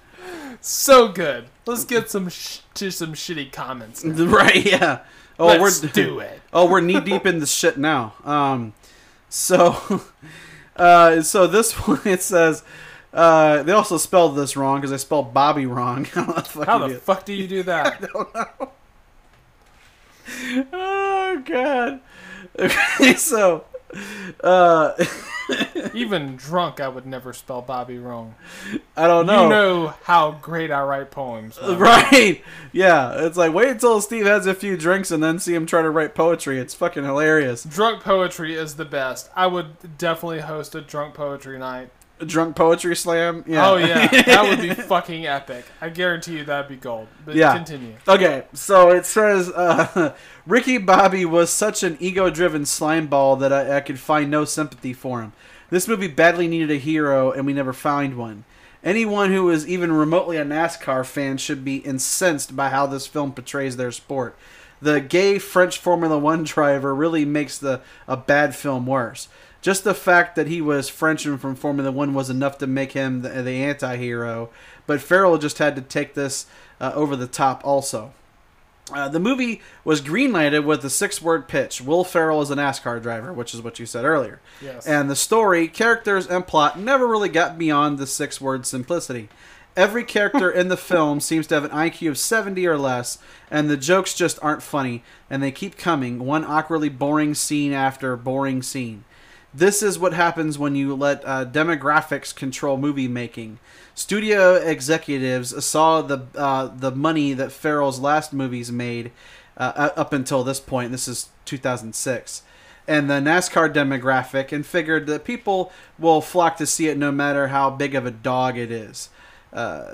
So good. Let's get some shitty comments now. Right, yeah. Oh, Let's do it. Oh, we're knee-deep in the shit now. So this one, it says... they also spelled this wrong because I spelled Bobby wrong. How the fuck do you do that? I don't know. Oh, God. Okay, so... Even drunk, I would never spell Bobby wrong. I don't know. You know how great I write poems. Right? Yeah. It's like, wait until Steve has a few drinks and then see him try to write poetry. It's fucking hilarious. Drunk poetry is the best. I would definitely host a drunk poetry night. A drunk poetry slam? Yeah. Oh, yeah. That would be fucking epic. I guarantee you that'd be gold. But continue. Okay, so it says, Ricky Bobby was such an ego-driven slimeball that I could find no sympathy for him. This movie badly needed a hero, and we never find one. Anyone who is even remotely a NASCAR fan should be incensed by how this film portrays their sport. The gay French Formula One driver really makes a bad film worse. Just the fact that he was French and from Formula One was enough to make him the anti-hero, but Farrell just had to take this over the top also. The movie was greenlighted with a 6-word pitch. Will Ferrell is a NASCAR driver, which is what you said earlier. Yes. And the story, characters, and plot never really got beyond the 6-word simplicity. Every character in the film seems to have an IQ of 70 or less, and the jokes just aren't funny, and they keep coming, one awkwardly boring scene after boring scene. This is what happens when you let demographics control movie making. Studio executives saw the money that Farrell's last movies made up until this point. This is 2006. And the NASCAR demographic, and figured that people will flock to see it no matter how big of a dog it is.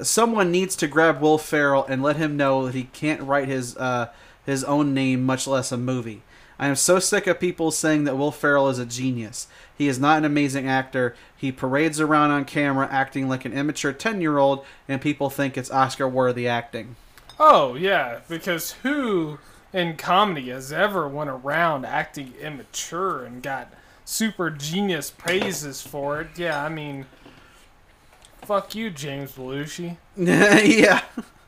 Someone needs to grab Will Ferrell and let him know that he can't write his own name, much less a movie. I am so sick of people saying that Will Ferrell is a genius. He is not an amazing actor. He parades around on camera acting like an immature 10-year-old, and people think it's Oscar-worthy acting. Oh, yeah, because who in comedy has ever went around acting immature and got super genius praises for it? Yeah, I mean, fuck you, James Belushi. Yeah.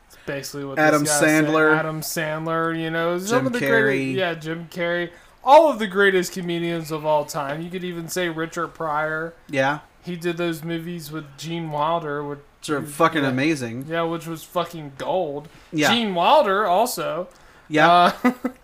It's basically what Adam this guy Sandler said. Adam Sandler, you know. Some Jim of the Carrey. Greatest, yeah, Jim Carrey. All of the greatest comedians of all time. You could even say Richard Pryor. Yeah. He did those movies with Gene Wilder. Which are fucking amazing. Yeah, which was fucking gold. Yeah. Gene Wilder also. Yeah. But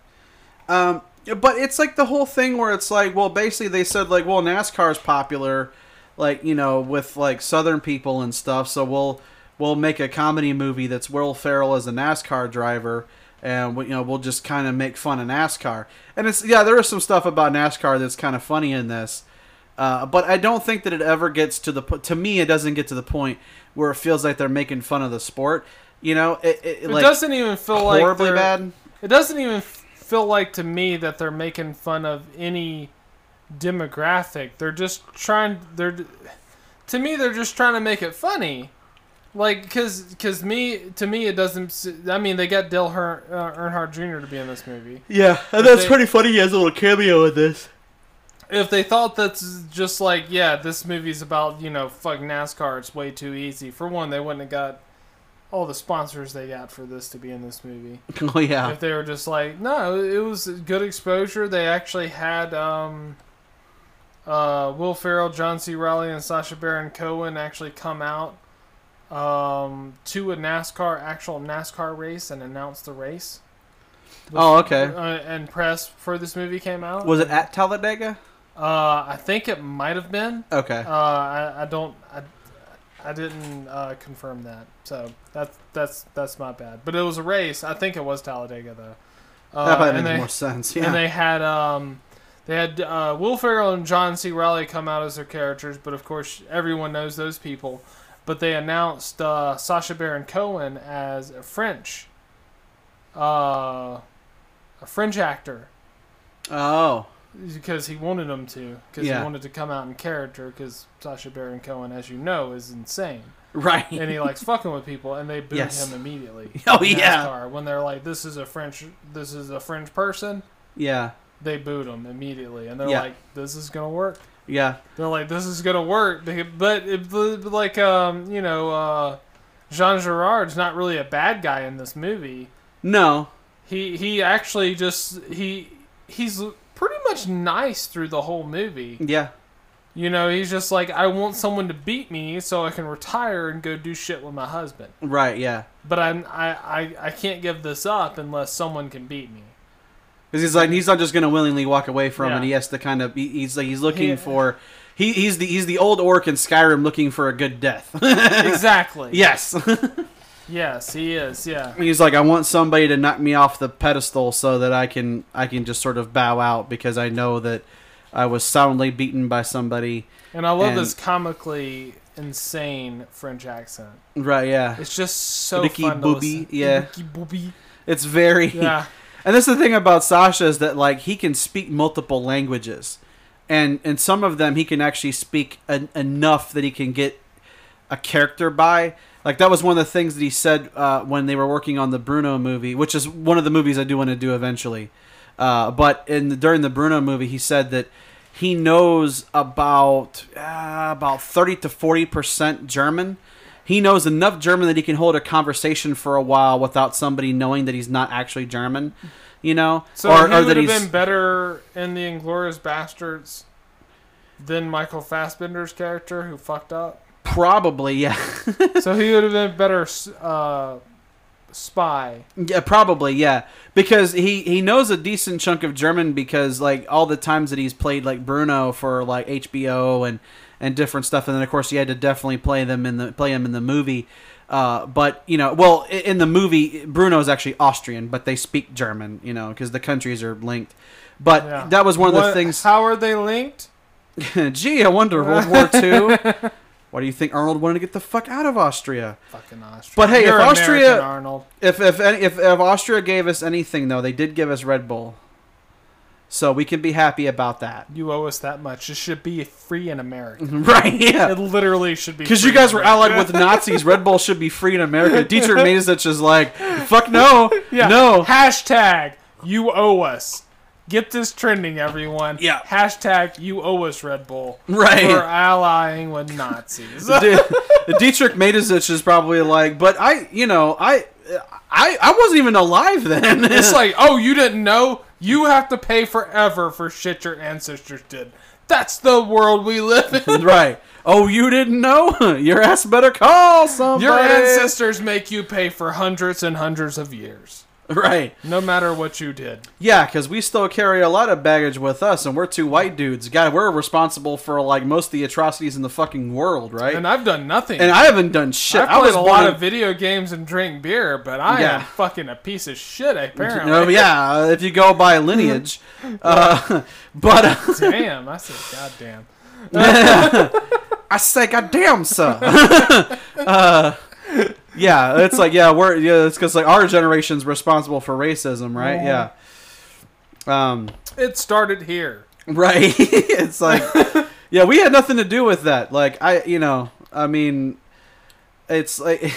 it's like the whole thing where it's like, well, basically they said like, well, NASCAR's popular, like, you know, with like Southern people and stuff. So we'll make a comedy movie that's Will Ferrell as a NASCAR driver. And we, you know, we'll just kind of make fun of NASCAR. And it's, yeah, there is some stuff about NASCAR that's kind of funny in this. But I don't think that it ever gets to the, to me, it doesn't get to the point where it feels like they're making fun of the sport. You know, it like doesn't even feel horribly like bad. It doesn't even feel like to me that they're making fun of any demographic. They're just trying. To me, they're just trying to make it funny. Like, to me, it doesn't. I mean, they got Dale Earnhardt Jr. to be in this movie. Yeah, and that's pretty funny. He has a little cameo in this. If they thought that's just like, yeah, this movie's about, you know, fuck NASCAR, it's way too easy. For one, they wouldn't have got all the sponsors they got for this to be in this movie. Oh, yeah. If they were just like, no, it was good exposure. They actually had Will Ferrell, John C. Reilly, and Sacha Baron Cohen actually come out to a actual NASCAR race and announce the race. Oh, okay. And press for this movie came out. Was it at Talladega? I think it might have been. Okay. I didn't confirm that, so that's my bad. But it was a race. I think it was Talladega, though. That probably makes more sense. Yeah. And they had Will Ferrell and John C. Reilly come out as their characters, but of course everyone knows those people. But they announced Sacha Baron Cohen as a French actor. Oh. Because he wanted him to. Because he wanted to come out in character. Because Sacha Baron Cohen, as you know, is insane. Right. And he likes fucking with people. And they booed him immediately. Oh, yeah. NASCAR. When they're like, this is a French person. Yeah. They booed him immediately. And they're like, this is going to work. Yeah. They're like, this is going to work. But, like, you know, Jean Girard's not really a bad guy in this movie. No. He actually just... He's... pretty much nice through the whole movie. Yeah. You know, he's just like, I want someone to beat me so I can retire and go do shit with my husband. Right, yeah. But I can't give this up unless someone can beat me. Because he's like, he's not just going to willingly walk away from it. He has to kind of, he's like, he's looking for, he's the old orc in Skyrim looking for a good death. Exactly. Yes. Yes, he is, yeah. He's like, I want somebody to knock me off the pedestal so that I can just sort of bow out because I know that I was soundly beaten by somebody. And I love this comically insane French accent. Right, yeah. It's just so Ricky fun Bobby, to listen. Ricky Bobby. It's very... Yeah. And that's the thing about Sacha is that, like, he can speak multiple languages. And some of them he can actually speak enough that he can get a character by... Like, that was one of the things that he said when they were working on the Bruno movie, which is one of the movies I do want to do eventually. But during the Bruno movie, he said that he knows about 30 to 40% German. He knows enough German that he can hold a conversation for a while without somebody knowing that he's not actually German, you know? So he would have been better in the Inglourious Bastards than Michael Fassbender's character, who fucked up. Probably, yeah. So he would have been better spy. Yeah, probably, yeah. Because he knows a decent chunk of German because, like, all the times that he's played, like, Bruno for, like, HBO and different stuff. And then, of course, he had to definitely play him in the movie. But, you know, well, in the movie, Bruno is actually Austrian, but they speak German, you know, because the countries are linked. But yeah. That was one of the things. How are they linked? Gee, I wonder. World War II. Why do you think Arnold wanted to get the fuck out of Austria? Fucking Austria. But hey, if Austria gave us anything, though, they did give us Red Bull, so we can be happy about that. You owe us that much. It should be free in America, right? Yeah, it literally should be. Because you guys were allied with the Nazis, Red Bull should be free in America. Dietrich Mateschitz is like, fuck no, yeah. No. Hashtag you owe us. Get this trending, everyone. Yeah. Hashtag you owe us Red Bull. Right. For allying with Nazis. Dietrich Mateschitz is probably like, but I wasn't even alive then. It's like, oh, you didn't know? You have to pay forever for shit your ancestors did. That's the world we live in. Right. Oh, you didn't know? Your ass better call somebody. Your ancestors make you pay for hundreds and hundreds of years. Right. No matter what you did. Yeah, because we still carry a lot of baggage with us, and we're two white dudes. God, we're responsible for, like, most of the atrocities in the fucking world, right? And I've done nothing. And I haven't done shit. I played a lot of video games and drink beer, but I am fucking a piece of shit, apparently. No, yeah, if you go by lineage. Damn, I said goddamn. I say goddamn, sir. Yeah, it's like, yeah, it's because, like, our generation's responsible for racism, right? Yeah. It started here. Right. It's like, yeah, we had nothing to do with that. Like, it's like,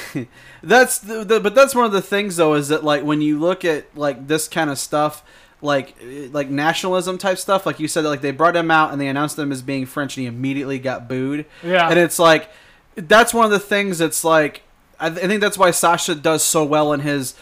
but that's one of the things, though, is that, like, when you look at, like, this kind of stuff, like nationalism type stuff, like you said, like, they brought him out and they announced him as being French and he immediately got booed. Yeah. And it's like, that's one of the things that's like, I think that's why Sasha does so well in his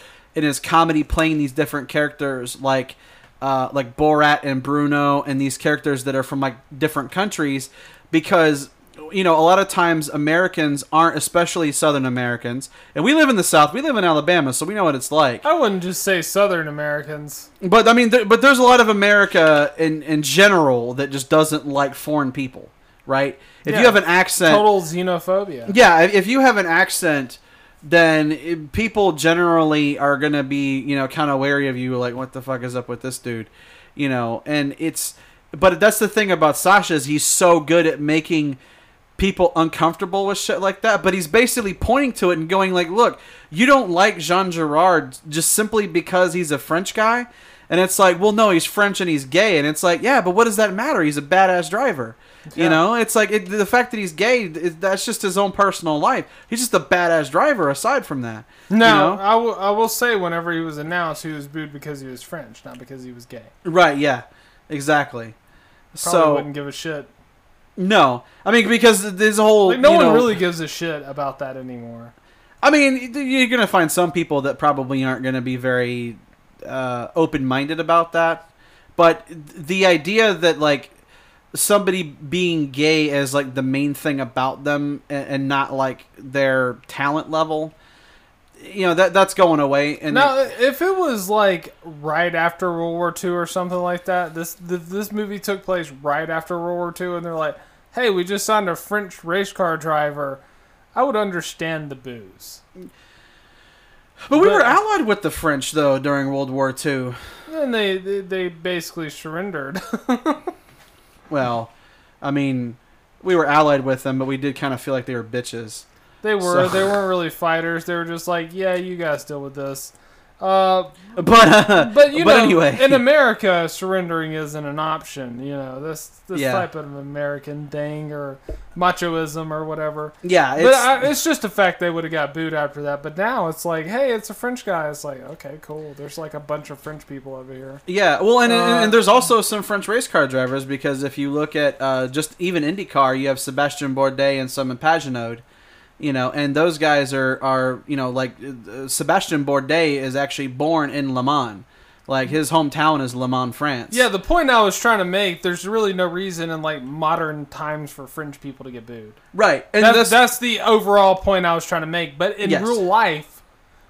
comedy, playing these different characters like Borat and Bruno and these characters that are from, like, different countries, because, you know, a lot of times Americans aren't, especially Southern Americans, and we live in the South. We live in Alabama, so we know what it's like. I wouldn't just say Southern Americans, but I mean, but there's a lot of America in general that just doesn't like foreign people, right? If you have an accent, total xenophobia. Yeah, if you have an accent, then people generally are going to be, you know, kind of wary of you, like, what the fuck is up with this dude, you know? And but that's the thing about Sasha, is he's so good at making people uncomfortable with shit like that, but he's basically pointing to it and going, like, look, you don't like Jean Girard just simply because he's a French guy. And it's like, well, no, he's French and he's gay. And it's like, yeah, but what does that matter? He's a badass driver. Yeah. You know, it's like, the fact that he's gay, that's just his own personal life. He's just a badass driver aside from that. No, you know? I will say, whenever he was announced, he was booed because he was French, not because he was gay. Right, yeah, exactly. Probably wouldn't give a shit. No, I mean, because this whole... Like, no one really gives a shit about that anymore. I mean, you're going to find some people that probably aren't going to be very open-minded about that. But the idea that, like, somebody being gay as, like, the main thing about them and not, like, their talent level, you know, that's going away. And now, if it was, like, right after World War II or something like that, this movie took place right after World War II, and they're like, hey, we just signed a French race car driver, I would understand the boos. But we were allied with the French, though, during World War II. And they basically surrendered. Well, I mean, we were allied with them, but we did kind of feel like they were bitches. They were. So. They weren't really fighters. They were just like, yeah, you guys deal with this. Anyway, in America, surrendering isn't an option. You know, this type of American thing or machoism or whatever. Yeah, it's just a fact they would have got booed after that. But now it's like, hey, it's a French guy. It's like, okay, cool. There's like a bunch of French people over here. Yeah, well, and there's also some French race car drivers, because if you look at just even IndyCar, you have Sébastien Bourdais and some Pagenaud. You know, and those guys are you know, like, Sébastien Bourdais is actually born in Le Mans. Like, his hometown is Le Mans, France. Yeah, the point I was trying to make, there's really no reason in, like, modern times for French people to get booed. Right. And that's the overall point I was trying to make. But in real life,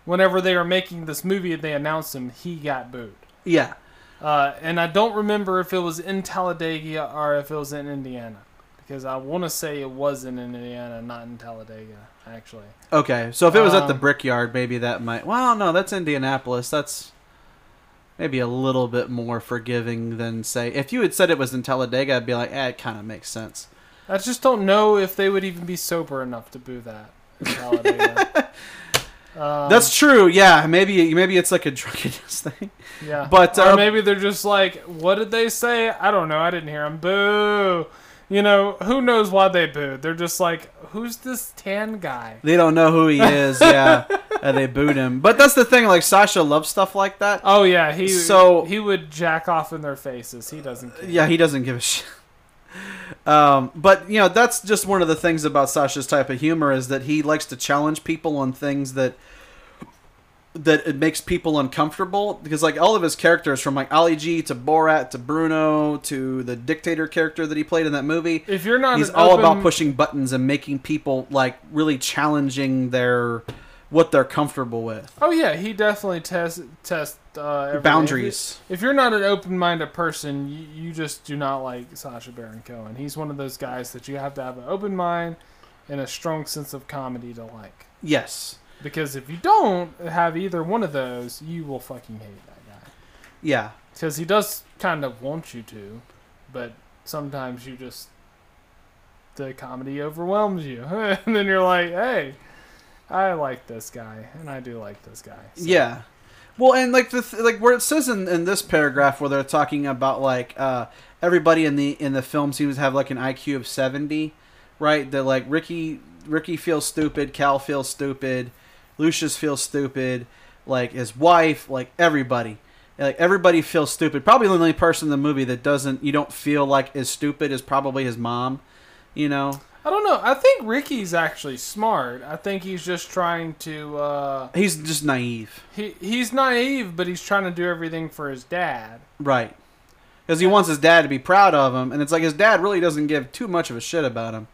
whenever they were making this movie, they announced him, he got booed. Yeah. And I don't remember if it was in Talladega or if it was in Indiana. Because I want to say it was in Indiana, not in Talladega, actually. Okay, so if it was at the Brickyard, maybe that might... Well, no, that's Indianapolis. That's maybe a little bit more forgiving than, say... If you had said it was in Talladega, I'd be like, eh, it kind of makes sense. I just don't know if they would even be sober enough to boo that in Talladega. That's true, yeah. Maybe it's like a drunkenness thing. Yeah, but, or maybe they're just like, what did they say? I don't know, I didn't hear them. Boo! You know, who knows why they booed? They're just like, who's this tan guy? They don't know who he is, yeah. And they booed him. But that's the thing, like, Sasha loves stuff like that. Oh, yeah. He would jack off in their faces. He doesn't care. Yeah, he doesn't give a shit. But, you know, that's just one of the things about Sasha's type of humor is that he likes to challenge people on things that it makes people uncomfortable, because like all of his characters, from like Ali G to Borat to Bruno to the dictator character that he played in that movie, if you're not, he's all about pushing buttons and making people like really challenging what they're comfortable with. Oh yeah, he definitely tests boundaries. If you're not an open-minded person, you just do not like Sacha Baron Cohen. He's one of those guys that you have to have an open mind and a strong sense of comedy to like. Yes. Because if you don't have either one of those, you will fucking hate that guy. Yeah. Because he does kind of want you to, but sometimes you just... The comedy overwhelms you. And then you're like, hey, I like this guy, and I do like this guy. So. Yeah. Well, and like where it says in this paragraph where they're talking about like everybody in the film seems to have like an IQ of 70, right? They're like Ricky feels stupid, Cal feels stupid, Lucius feels stupid, like his wife, like everybody. Like everybody feels stupid. Probably the only person in the movie that you don't feel like is stupid is probably his mom, you know. I don't know. I think Ricky's actually smart. I think he's just trying to he's just naive. He's naive, but he's trying to do everything for his dad. Right. Because he wants his dad to be proud of him, and it's like his dad really doesn't give too much of a shit about him.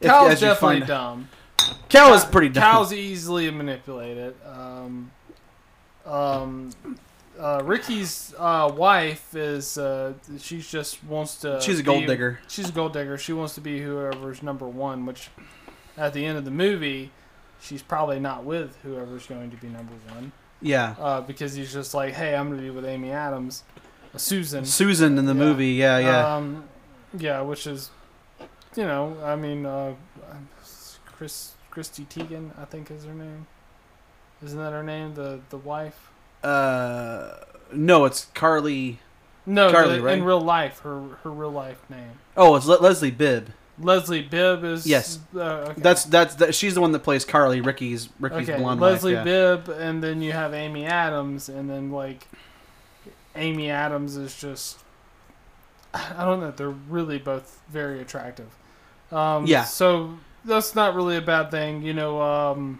Cal's definitely dumb. Cal is pretty dumb. Cal's easily manipulated. Ricky's wife is she's a gold digger. She's a gold digger. She wants to be whoever's number one, which at the end of the movie she's probably not with whoever's going to be number one. Yeah. Because he's just like, hey, I'm going to be with Amy Adams. Susan in the movie. Yeah, yeah. Yeah, which is... You know, I mean, Christy Teigen, I think is her name. Isn't that her name? The wife. No, it's Carly. No, Carly, right? In real life, her real life name. Oh, it's Leslie Bibb. Leslie Bibb is yes. Okay. That's she's the one that plays Carly, Ricky's okay, blonde Leslie wife. Leslie Bibb, and then you have Amy Adams, and then like Amy Adams is just. I don't know. They're really both very attractive. Yeah. So that's not really a bad thing, you know.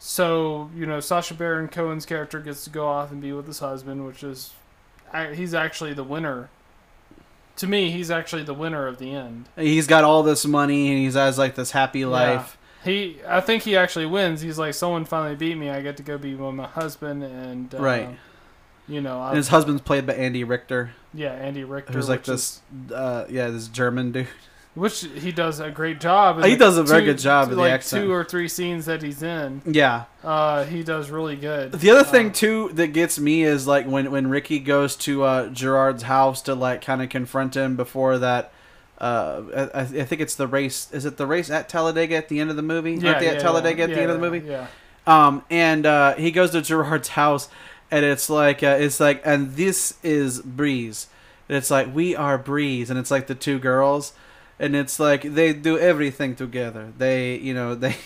So you know, Sacha Baron Cohen's character gets to go off and be with his husband, which is he's actually the winner. To me, he's actually the winner of the end. He's got all this money and he has like this happy life. Yeah. I think he actually wins. He's like, someone finally beat me. I get to go be with my husband and right. You know, and his husband's played by Andy Richter. Yeah, Andy Richter, who's like this German dude, which he does a great job. He does a very good job in the accent. 2 or 3 scenes that he's in. Yeah, he does really good. The other thing too that gets me is like when Ricky goes to Gerard's house to like kind of confront him before that. I think it's the race. Is it the race at Talladega at the end of the movie? Yeah, at Talladega at the end of the movie. Yeah. And he goes to Gerard's house. And it's like, and this is Breeze. And it's like, we are Breeze. And it's like the two girls. And it's like, they do everything together. They, you know, they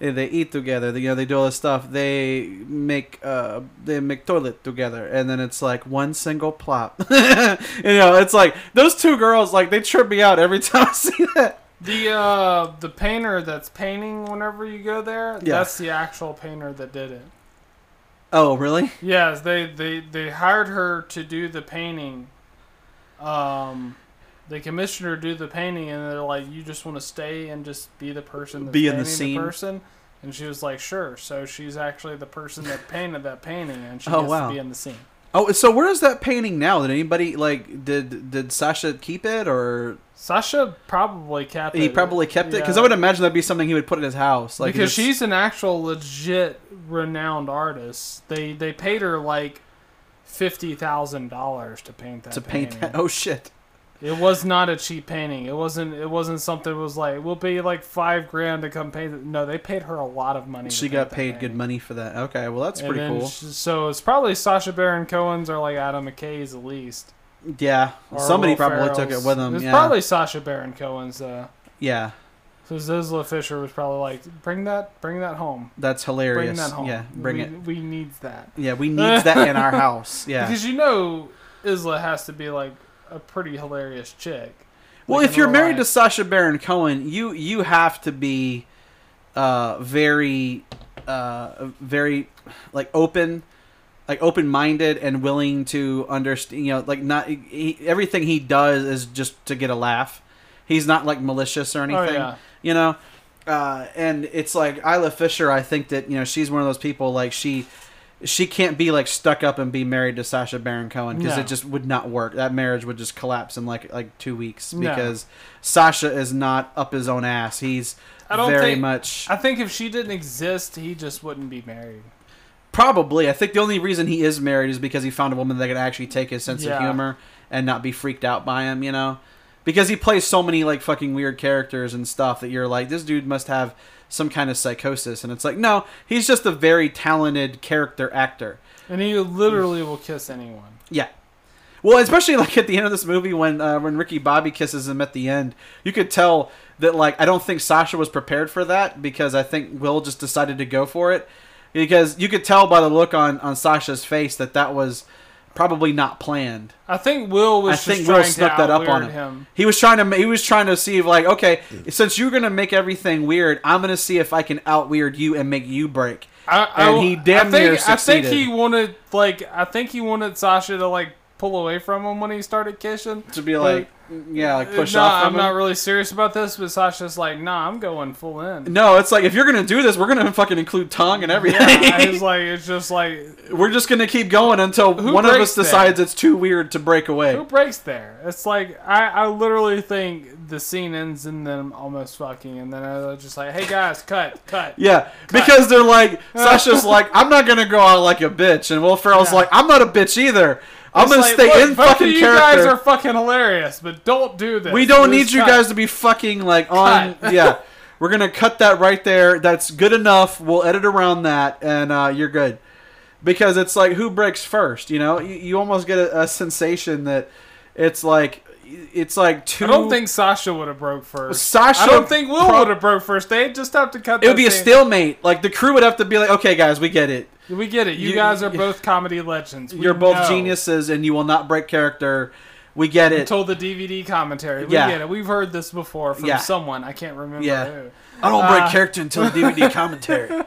eat together. They, you know, they do all this stuff. They make toilet together. And then it's like one single plop. You know, it's like those two girls, like they trip me out every time I see that. The painter that's painting whenever you go there, that's the actual painter that did it. Oh, really? Yes, they hired her to do the painting. They commissioned her to do the painting, and they're like, you just want to stay and just be the person that's painting the person? And she was like, sure. So she's actually the person that painted that painting, and she gets to be in the scene. Oh, so where is that painting now? Did anybody, like, did Sasha keep it, or...? Sasha probably kept it. He probably kept it? Because I would imagine that'd be something he would put in his house. Like, because she's an actual legit renowned artist. They paid her, like, $50,000 to paint that painting. Oh, shit. It was not a cheap painting. It wasn't something that was like, we'll pay you like $5,000 to come paint it. No, they paid her a lot of money. She got paid good money for that. Okay, well, that's pretty cool. So it's probably Sacha Baron Cohen's or like Adam McKay's at least. Yeah. Somebody probably took it with them. It's probably Sacha Baron Cohen's. Yeah. So Zizla Fisher was probably like, bring that home. That's hilarious. Bring that home. Yeah, bring it. We need that. Yeah, we need that in our house. Yeah. Because you know Isla has to be like, a pretty hilarious chick. Well, like if you're married to Sacha Baron Cohen, you have to be very like open-minded and willing to understand. You know, like everything he does is just to get a laugh. He's not like malicious or anything. Oh, yeah. You know, and it's like Isla Fisher. I think that she's one of those people like she can't be like stuck up and be married to Sacha Baron Cohen because it just would not work. That marriage would just collapse in like 2 weeks because Sasha is not up his own ass. He's I think if she didn't exist, he just wouldn't be married. Probably. I think the only reason he is married is because he found a woman that could actually take his sense of humor and not be freaked out by him, Because he plays so many like fucking weird characters and stuff that you're like, this dude must have some kind of psychosis, and it's like, no, he's just a very talented character actor, and he literally will kiss anyone. Yeah, well, especially like at the end of this movie when Ricky Bobby kisses him at the end, you could tell that like I don't think Sasha was prepared for that because I think Will just decided to go for it because you could tell by the look on Sasha's face that was probably not planned. I think Will was. Will snuck that up on him. He was trying to see if like, okay, since you're gonna make everything weird, I'm gonna see if I can out weird you and make you break. And he damn near succeeded. I think he wanted Sasha to like pull away from him when he started kissing. To be like push off. I'm not really serious about this, but Sasha's like, nah, I'm going full in. No, it's like if you're gonna do this, we're gonna fucking include tongue and everything. Yeah, it's just like we're just gonna keep going until one of us decides it's too weird to break away. Who breaks there? It's like I literally think the scene ends in them almost fucking, and then I was just like, hey guys, cut. Yeah, cut. Because they're like Sasha's like, I'm not gonna go out like a bitch, and Will Ferrell's like, I'm not a bitch either. I'm going to stay in fucking character. You guys are fucking hilarious, but don't do this. We don't need you guys to be fucking like on. Yeah. We're going to cut that right there. That's good enough. We'll edit around that, and you're good. Because it's like, who breaks first, You almost get a sensation that it's like two... I don't think Sasha would have broke first. I don't think Will would have broke first. They'd just have to cut that. It would be a stalemate. Like, the crew would have to be like, okay, guys, we get it. We get it. You guys are both comedy legends. You're both geniuses, and you will not break character. We get it. Until the DVD commentary. We get it. We've heard this before from someone. I can't remember who. I don't break character until the DVD commentary.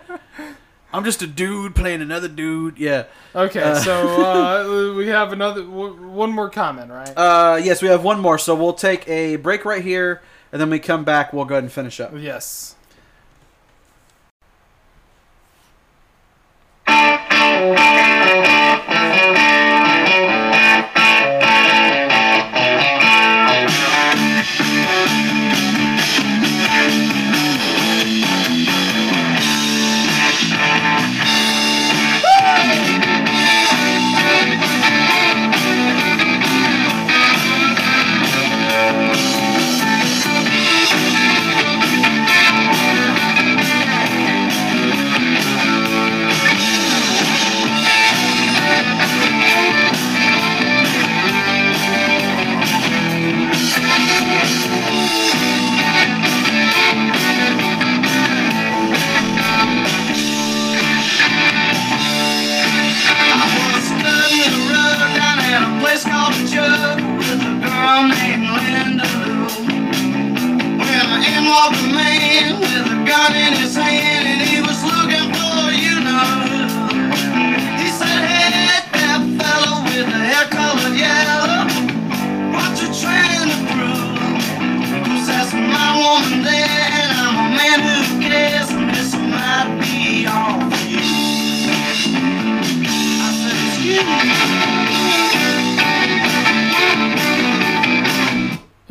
I'm just a dude playing another dude. Yeah. Okay, so we have one more comment, right? Yes, we have one more. So we'll take a break right here, and then we come back. We'll go ahead and finish up. Yes.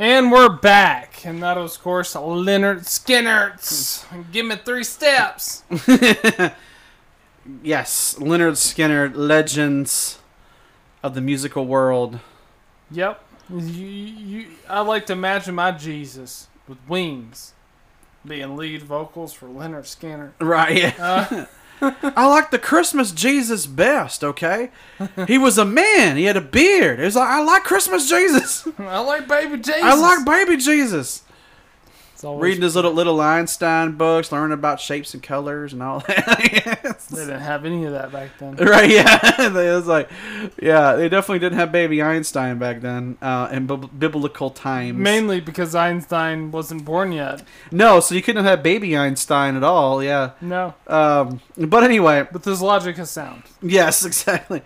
And we're back, and that was, of course, Lynyrd Skynyrd. Give me three steps. Yes, Lynyrd Skynyrd, legends of the musical world. Yep, I like to imagine my Jesus with wings being lead vocals for Lynyrd Skynyrd. Right. Yeah. I like the Christmas Jesus best, okay? He was a man. He had a beard. It was like, I like Christmas Jesus. I like baby Jesus. I like baby Jesus. Reading his little Einstein books, learning about shapes and colors and all that. Yes. They didn't have any of that back then. Right, yeah. It was like, yeah, they definitely didn't have baby Einstein back then in biblical times. Mainly because Einstein wasn't born yet. No, so you couldn't have baby Einstein at all, yeah. No. But anyway. But this logic is sound. Yes, exactly.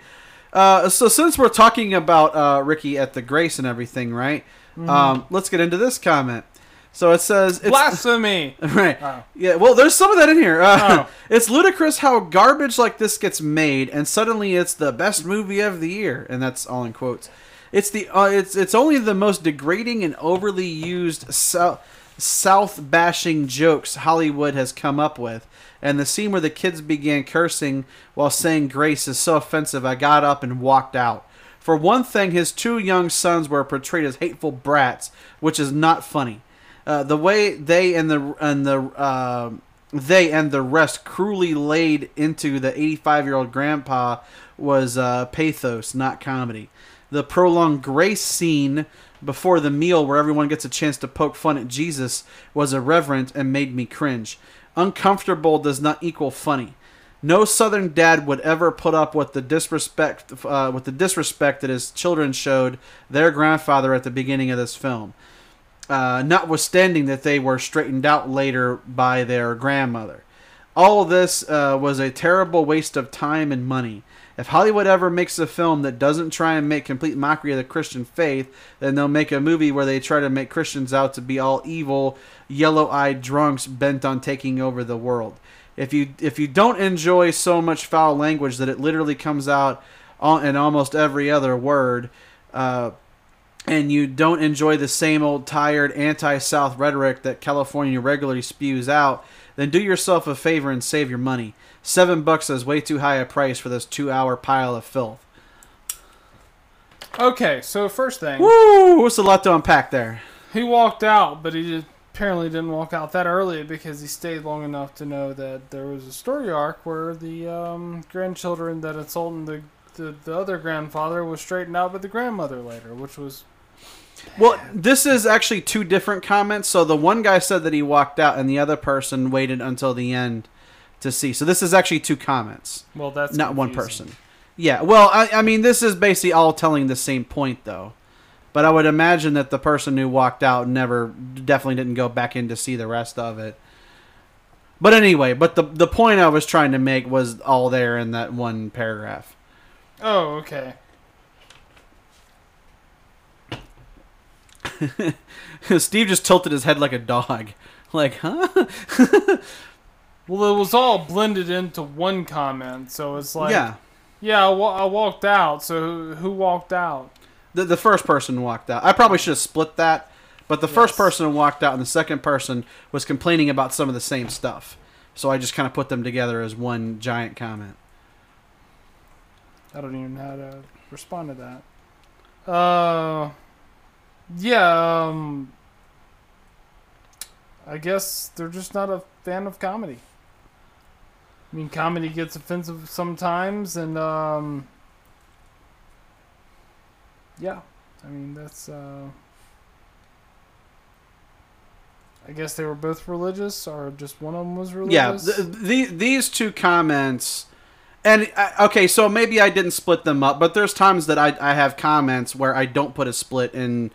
So since we're talking about Ricky at the Grace and everything, right? Mm-hmm. Let's get into this comment. So it says... It's, blasphemy! Right. Oh. Yeah, well, there's some of that in here. It's ludicrous how garbage like this gets made, and suddenly it's the best movie of the year. And that's all in quotes. It's the it's only the most degrading and overly used South-bashing jokes Hollywood has come up with. And the scene where the kids began cursing while saying grace is so offensive, I got up and walked out. For one thing, his two young sons were portrayed as hateful brats, which is not funny. The way they and the rest cruelly laid into the 85-year-old grandpa was pathos, not comedy. The prolonged grace scene before the meal, where everyone gets a chance to poke fun at Jesus, was irreverent and made me cringe. Uncomfortable does not equal funny. No Southern dad would ever put up with the disrespect that his children showed their grandfather at the beginning of this film. Notwithstanding that they were straightened out later by their grandmother. All this was a terrible waste of time and money. If Hollywood ever makes a film that doesn't try and make complete mockery of the Christian faith, then they'll make a movie where they try to make Christians out to be all evil, yellow-eyed drunks bent on taking over the world. If you don't enjoy so much foul language that it literally comes out in almost every other word, and you don't enjoy the same old tired anti-South rhetoric that California regularly spews out, then do yourself a favor and save your money. $7 is way too high a price for this 2-hour pile of filth. Okay, so first thing. Woo! It's a lot to unpack there. He walked out, but he apparently didn't walk out that early because he stayed long enough to know that there was a story arc where the grandchildren that insulted the other grandfather was straightened out with the grandmother later, which was... Well, this is actually two different comments. So the one guy said that he walked out, and the other person waited until the end to see. So this is actually two comments. Well, that's not confusing. One person. Yeah. Well, I mean, this is basically all telling the same point, though. But I would imagine that the person who walked out definitely didn't go back in to see the rest of it. But anyway, the point I was trying to make was all there in that one paragraph. Oh, okay. Steve just tilted his head like a dog. Like, huh? Well, it was all blended into one comment, so it's like... Yeah, I walked out, so who walked out? The first person walked out. I probably should have split that, but the first person walked out and the second person was complaining about some of the same stuff. So I just kind of put them together as one giant comment. I don't even know how to respond to that. I guess they're just not a fan of comedy. I mean, comedy gets offensive sometimes, and I mean, that's I guess they were both religious, or just one of them was religious. Yeah, these two comments. And, okay, so maybe I didn't split them up, but there's times that I have comments where I don't put a split and,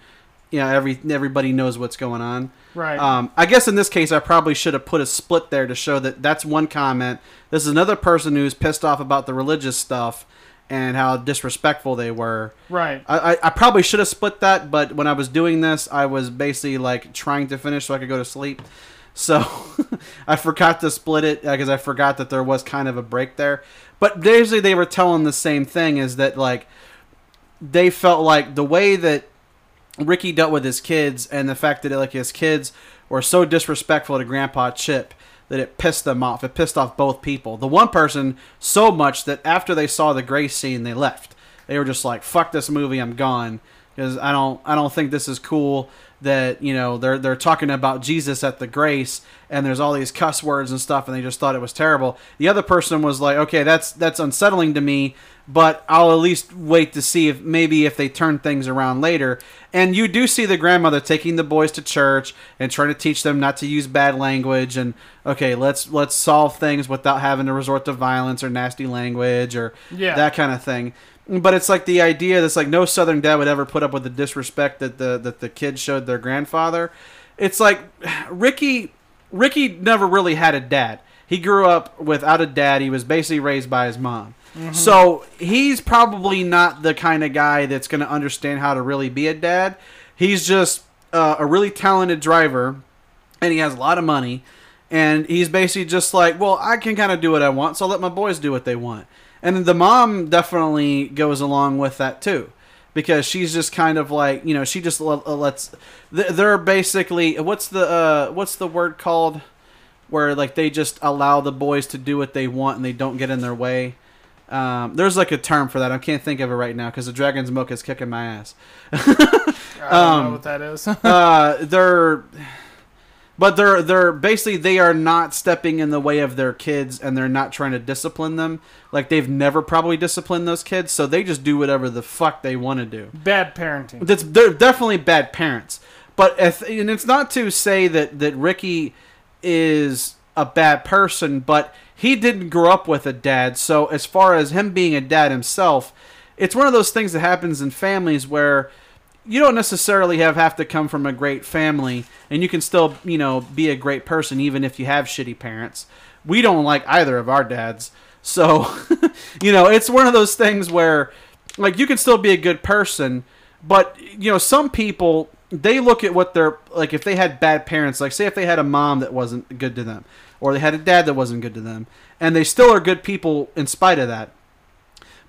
you know, everybody knows what's going on. Right. I guess in this case, I probably should have put a split there to show that that's one comment. This is another person who's pissed off about the religious stuff and how disrespectful they were. Right. I probably should have split that, but when I was doing this, I was basically, like, trying to finish so I could go to sleep. So I forgot to split it because I forgot that there was kind of a break there. But basically they were telling the same thing, is that like they felt like the way that Ricky dealt with his kids and the fact that like his kids were so disrespectful to Grandpa Chip that it pissed them off. It pissed off both people. The one person so much that after they saw the Grace scene, they left. They were just like, fuck this movie, I'm gone. Because I don't think this is cool that, you know, they're talking about Jesus at the Grace and there's all these cuss words and stuff, and they just thought it was terrible. The other person was like, okay, that's unsettling to me, but I'll at least wait to see if maybe if they turn things around later. And you do see the grandmother taking the boys to church and trying to teach them not to use bad language and, okay, let's solve things without having to resort to violence or nasty language or that kind of thing. But it's like the idea that's like no Southern dad would ever put up with the disrespect that the kids showed their grandfather. It's like Ricky never really had a dad. He grew up without a dad. He was basically raised by his mom. Mm-hmm. So he's probably not the kind of guy that's going to understand how to really be a dad. He's just a really talented driver, and he has a lot of money. And he's basically just like, well, I can kind of do what I want, so I'll let my boys do what they want. And the mom definitely goes along with that too, because she's just kind of like, you know, she just lets. They're basically what's the word called, where like they just allow the boys to do what they want and they don't get in their way. There's like a term for that. I can't think of it right now because the Dragon's Milk is kicking my ass. I don't know what that is. But they're basically, they are not stepping in the way of their kids, and they're not trying to discipline them. Like, they've never probably disciplined those kids, so they just do whatever the fuck they want to do. Bad parenting. They're definitely bad parents. But and it's not to say that Ricky is a bad person, but he didn't grow up with a dad. So as far as him being a dad himself, it's one of those things that happens in families where you don't necessarily have to come from a great family, and you can still, you know, be a great person even if you have shitty parents. We don't like either of our dads. So, you know, it's one of those things where, like, you can still be a good person, but, you know, some people, they look at what they're, like, if they had bad parents, like, say if they had a mom that wasn't good to them, or they had a dad that wasn't good to them, and they still are good people in spite of that.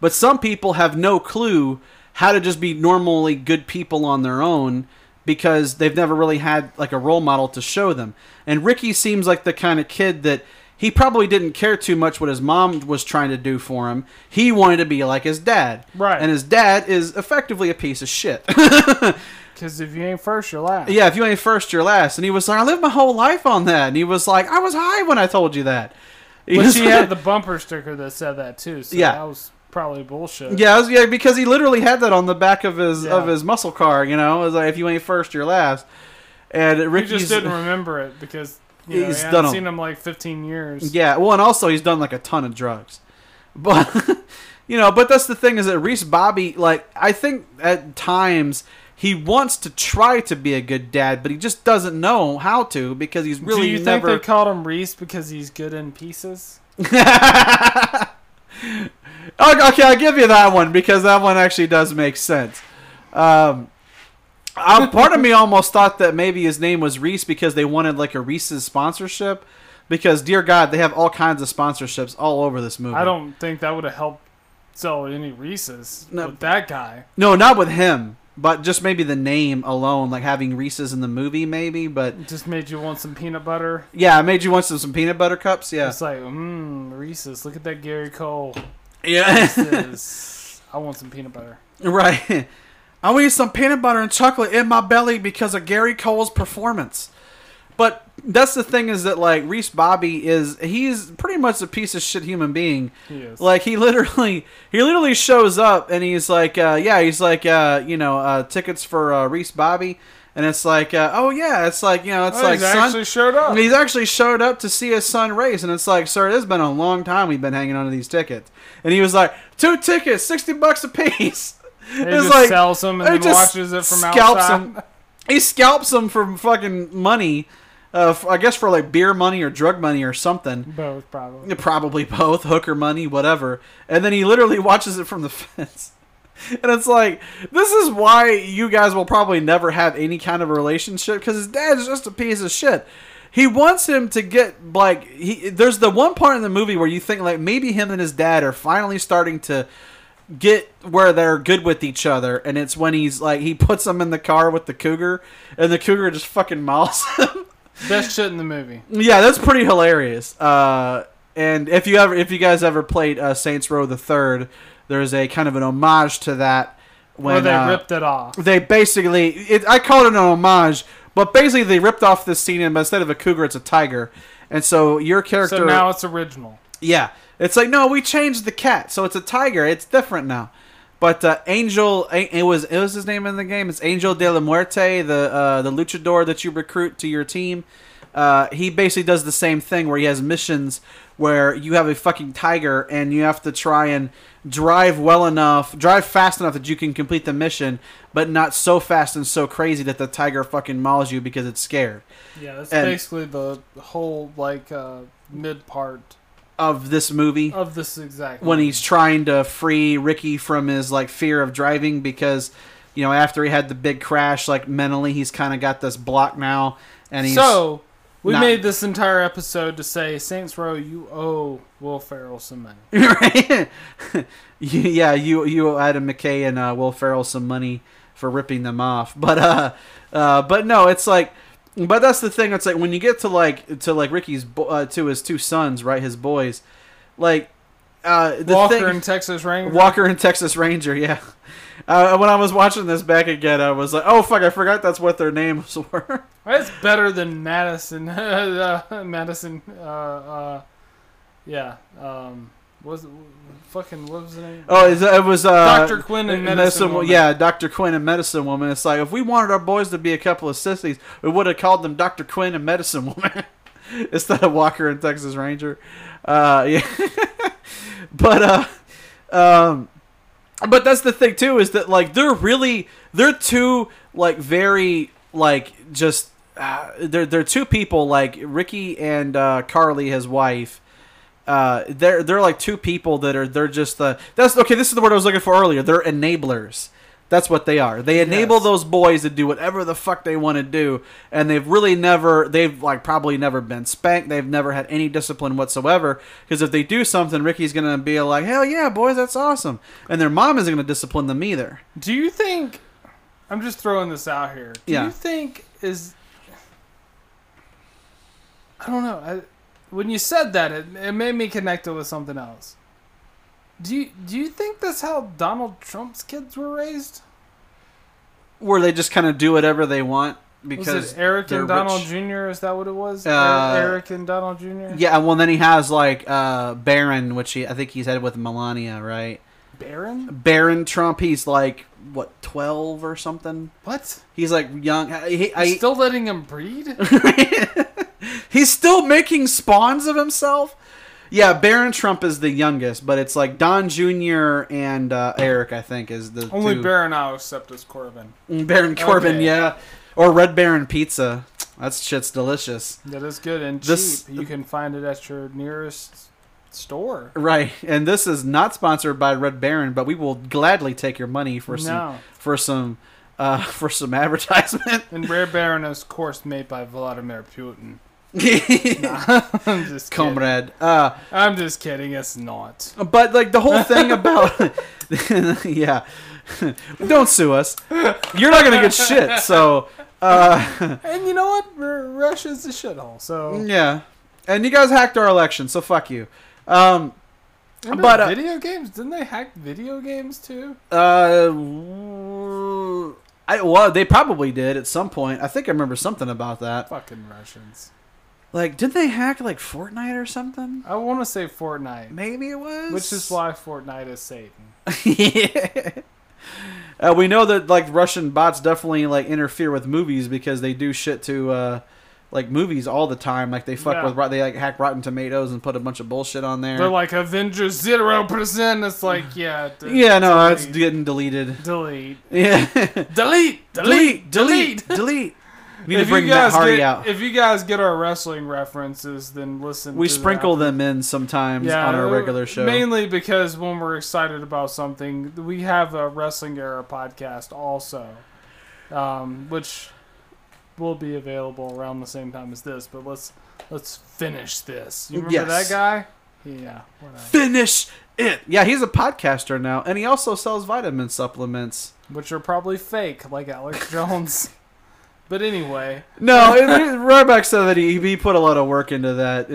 But some people have no clue how to just be normally good people on their own because they've never really had like a role model to show them. And Ricky seems like the kind of kid that he probably didn't care too much what his mom was trying to do for him. He wanted to be like his dad. Right. And his dad is effectively a piece of shit. Because if you ain't first, you're last. Yeah, if you ain't first, you're last. And he was like, I lived my whole life on that. And he was like, I was high when I told you that. But she had the bumper sticker that said that too. So yeah. That was probably bullshit. Yeah, because he literally had that on the back of his muscle car. You know, it was like, if you ain't first, you're last. And Ricky just didn't remember it because you know, he's hadn't seen him like 15 years. Yeah, well, and also he's done like a ton of drugs. But you know, but that's the thing is that Reese Bobby, like I think at times he wants to try to be a good dad, but he just doesn't know how to because he's really. Do you think they called him Reese because he's good in pieces? Okay, I'll give you that one because that one actually does make sense. Part of me almost thought that maybe his name was Reese because they wanted like a Reese's sponsorship because, dear God, they have all kinds of sponsorships all over this movie. I don't think that would have helped sell any Reese's with that guy. No, not with him, but just maybe the name alone, like having Reese's in the movie maybe. But it just made you want some peanut butter. Yeah, it made you want some peanut butter cups, yeah. It's like, Reese's, look at that Gary Cole. Yeah. I want some peanut butter. Right. I want some peanut butter and chocolate in my belly because of Gary Cole's performance. But that's the thing is that like Reese Bobby he's pretty much a piece of shit human being. He is. Like he literally shows up and he's like, tickets for Reese Bobby. And it's like, actually showed up. He's actually showed up to see his son race. And it's like, sir, it has been a long time we've been hanging on to these tickets. And he was like, 2 tickets, $60 a piece. He just like, sells them and then watches it from outside. He scalps them for fucking money. I guess for like beer money or drug money or something. Both, probably. Probably both. Hooker money, whatever. And then he literally watches it from the fence. And it's like, this is why you guys will probably never have any kind of a relationship, because his dad's just a piece of shit. He wants him to get, like, there's the one part in the movie where you think, like, maybe him and his dad are finally starting to get where they're good with each other, and it's when he's, like, he puts him in the car with the cougar, and the cougar just fucking mauls him. Best shit in the movie. Yeah, that's pretty hilarious. And if you guys ever played Saints Row the Third, there's a kind of an homage to that. When they ripped it off. They basically, I call it an homage, but basically they ripped off this scene, and instead of a cougar, it's a tiger. And so your character... So now it's original. Yeah. It's like, no, we changed the cat, so it's a tiger. It's different now. But Angel, it was his name in the game. It's Angel de la Muerte, the luchador that you recruit to your team. He basically does the same thing where he has missions where you have a fucking tiger and you have to try and drive fast enough that you can complete the mission, but not so fast and so crazy that the tiger fucking mauls you because it's scared. Yeah, basically the whole, like, mid part of this movie. Of this exact when movie. He's trying to free Ricky from his, like, fear of driving because, you know, after he had the big crash, like, mentally he's kind of got this block now, and he's... So... We made this entire episode to say, Saints Row, you owe Will Ferrell some money. Right? Yeah, you owe Adam McKay and Will Ferrell some money for ripping them off. But no, it's like, but that's the thing. It's like when you get to like Ricky's to his two sons, right? His boys, like Walker and Texas Ranger. Yeah. When I was watching this back again, I was like, oh, fuck, I forgot that's what their names were. It's better than Madison. Madison, yeah. What was the name? Oh, it was... Dr. Quinn and Medicine Woman. Yeah, Dr. Quinn and Medicine Woman. It's like, if we wanted our boys to be a couple of sissies, we would have called them Dr. Quinn and Medicine Woman instead of Walker and Texas Ranger. Yeah. But that's the thing too, is that like they're two like very like just they're two people like Ricky and Carly, his wife. They're like two people that are they're just the that's okay. This is the word I was looking for earlier. They're enablers. That's what they are. They enable those boys to do whatever the fuck they want to do, and they've like probably never been spanked. They've never had any discipline whatsoever, because if they do something, Ricky's going to be like, hell yeah, boys, that's awesome. And their mom isn't going to discipline them either. Do you think, I'm just throwing this out here, you think I don't know. When you said that, it made me connect it with something else. Do you think that's how Donald Trump's kids were raised? Where they just kind of do whatever they want because was it Eric and Donald Jr.? Is that what it was? Eric and Donald Jr.? Yeah, well, then he has, like, Barron, which I think he's had with Melania, right? Barron? Barron Trump. He's, like, what, 12 or something? What? He's, like, young. He's still letting him breed? He's still making spawns of himself? Yeah, Barron Trump is the youngest, but it's like Don Jr. and Eric, I think, is the only two. Barron I'll accept is Corbin. Baron Corbin, okay. Yeah. Or Red Baron Pizza. That shit's delicious. That is good and cheap. You can find it at your nearest store. Right, and this is not sponsored by Red Baron, but we will gladly take your money for some advertisement. And Red Baron is, of course, made by Vladimir Putin. Nah, I'm just kidding. Comrade. I'm just kidding. It's not. But like the whole thing about, yeah, don't sue us. You're not gonna get shit. So, and you know what? Russia's a shithole. So yeah, and you guys hacked our election. So fuck you. But video games? Didn't they hack video games too? Well, they probably did at some point. I think I remember something about that. Fucking Russians. Like, did they hack, like, Fortnite or something? I want to say Fortnite. Maybe it was? Which is why Fortnite is Satan. Yeah. We know that, like, Russian bots definitely, like, interfere with movies because they do shit to, like, movies all the time. Like, they fuck with... They, like, hack Rotten Tomatoes and put a bunch of bullshit on there. They're like, Avengers 0%. It's like, yeah. Yeah, no, it's getting deleted. Delete. Yeah. Delete! Delete! Delete! Delete! We need to bring Matt Hardy out. If you guys get our wrestling references, then listen to that. We sprinkle them in sometimes on our regular show. Mainly because when we're excited about something, we have a Wrestling Era podcast also, which will be available around the same time as this, but let's finish this. You remember that guy? Yeah. Finish it! Yeah, he's a podcaster now, and he also sells vitamin supplements. Which are probably fake, like Alex Jones. But anyway. No, Rohrbach said that he put a lot of work into that.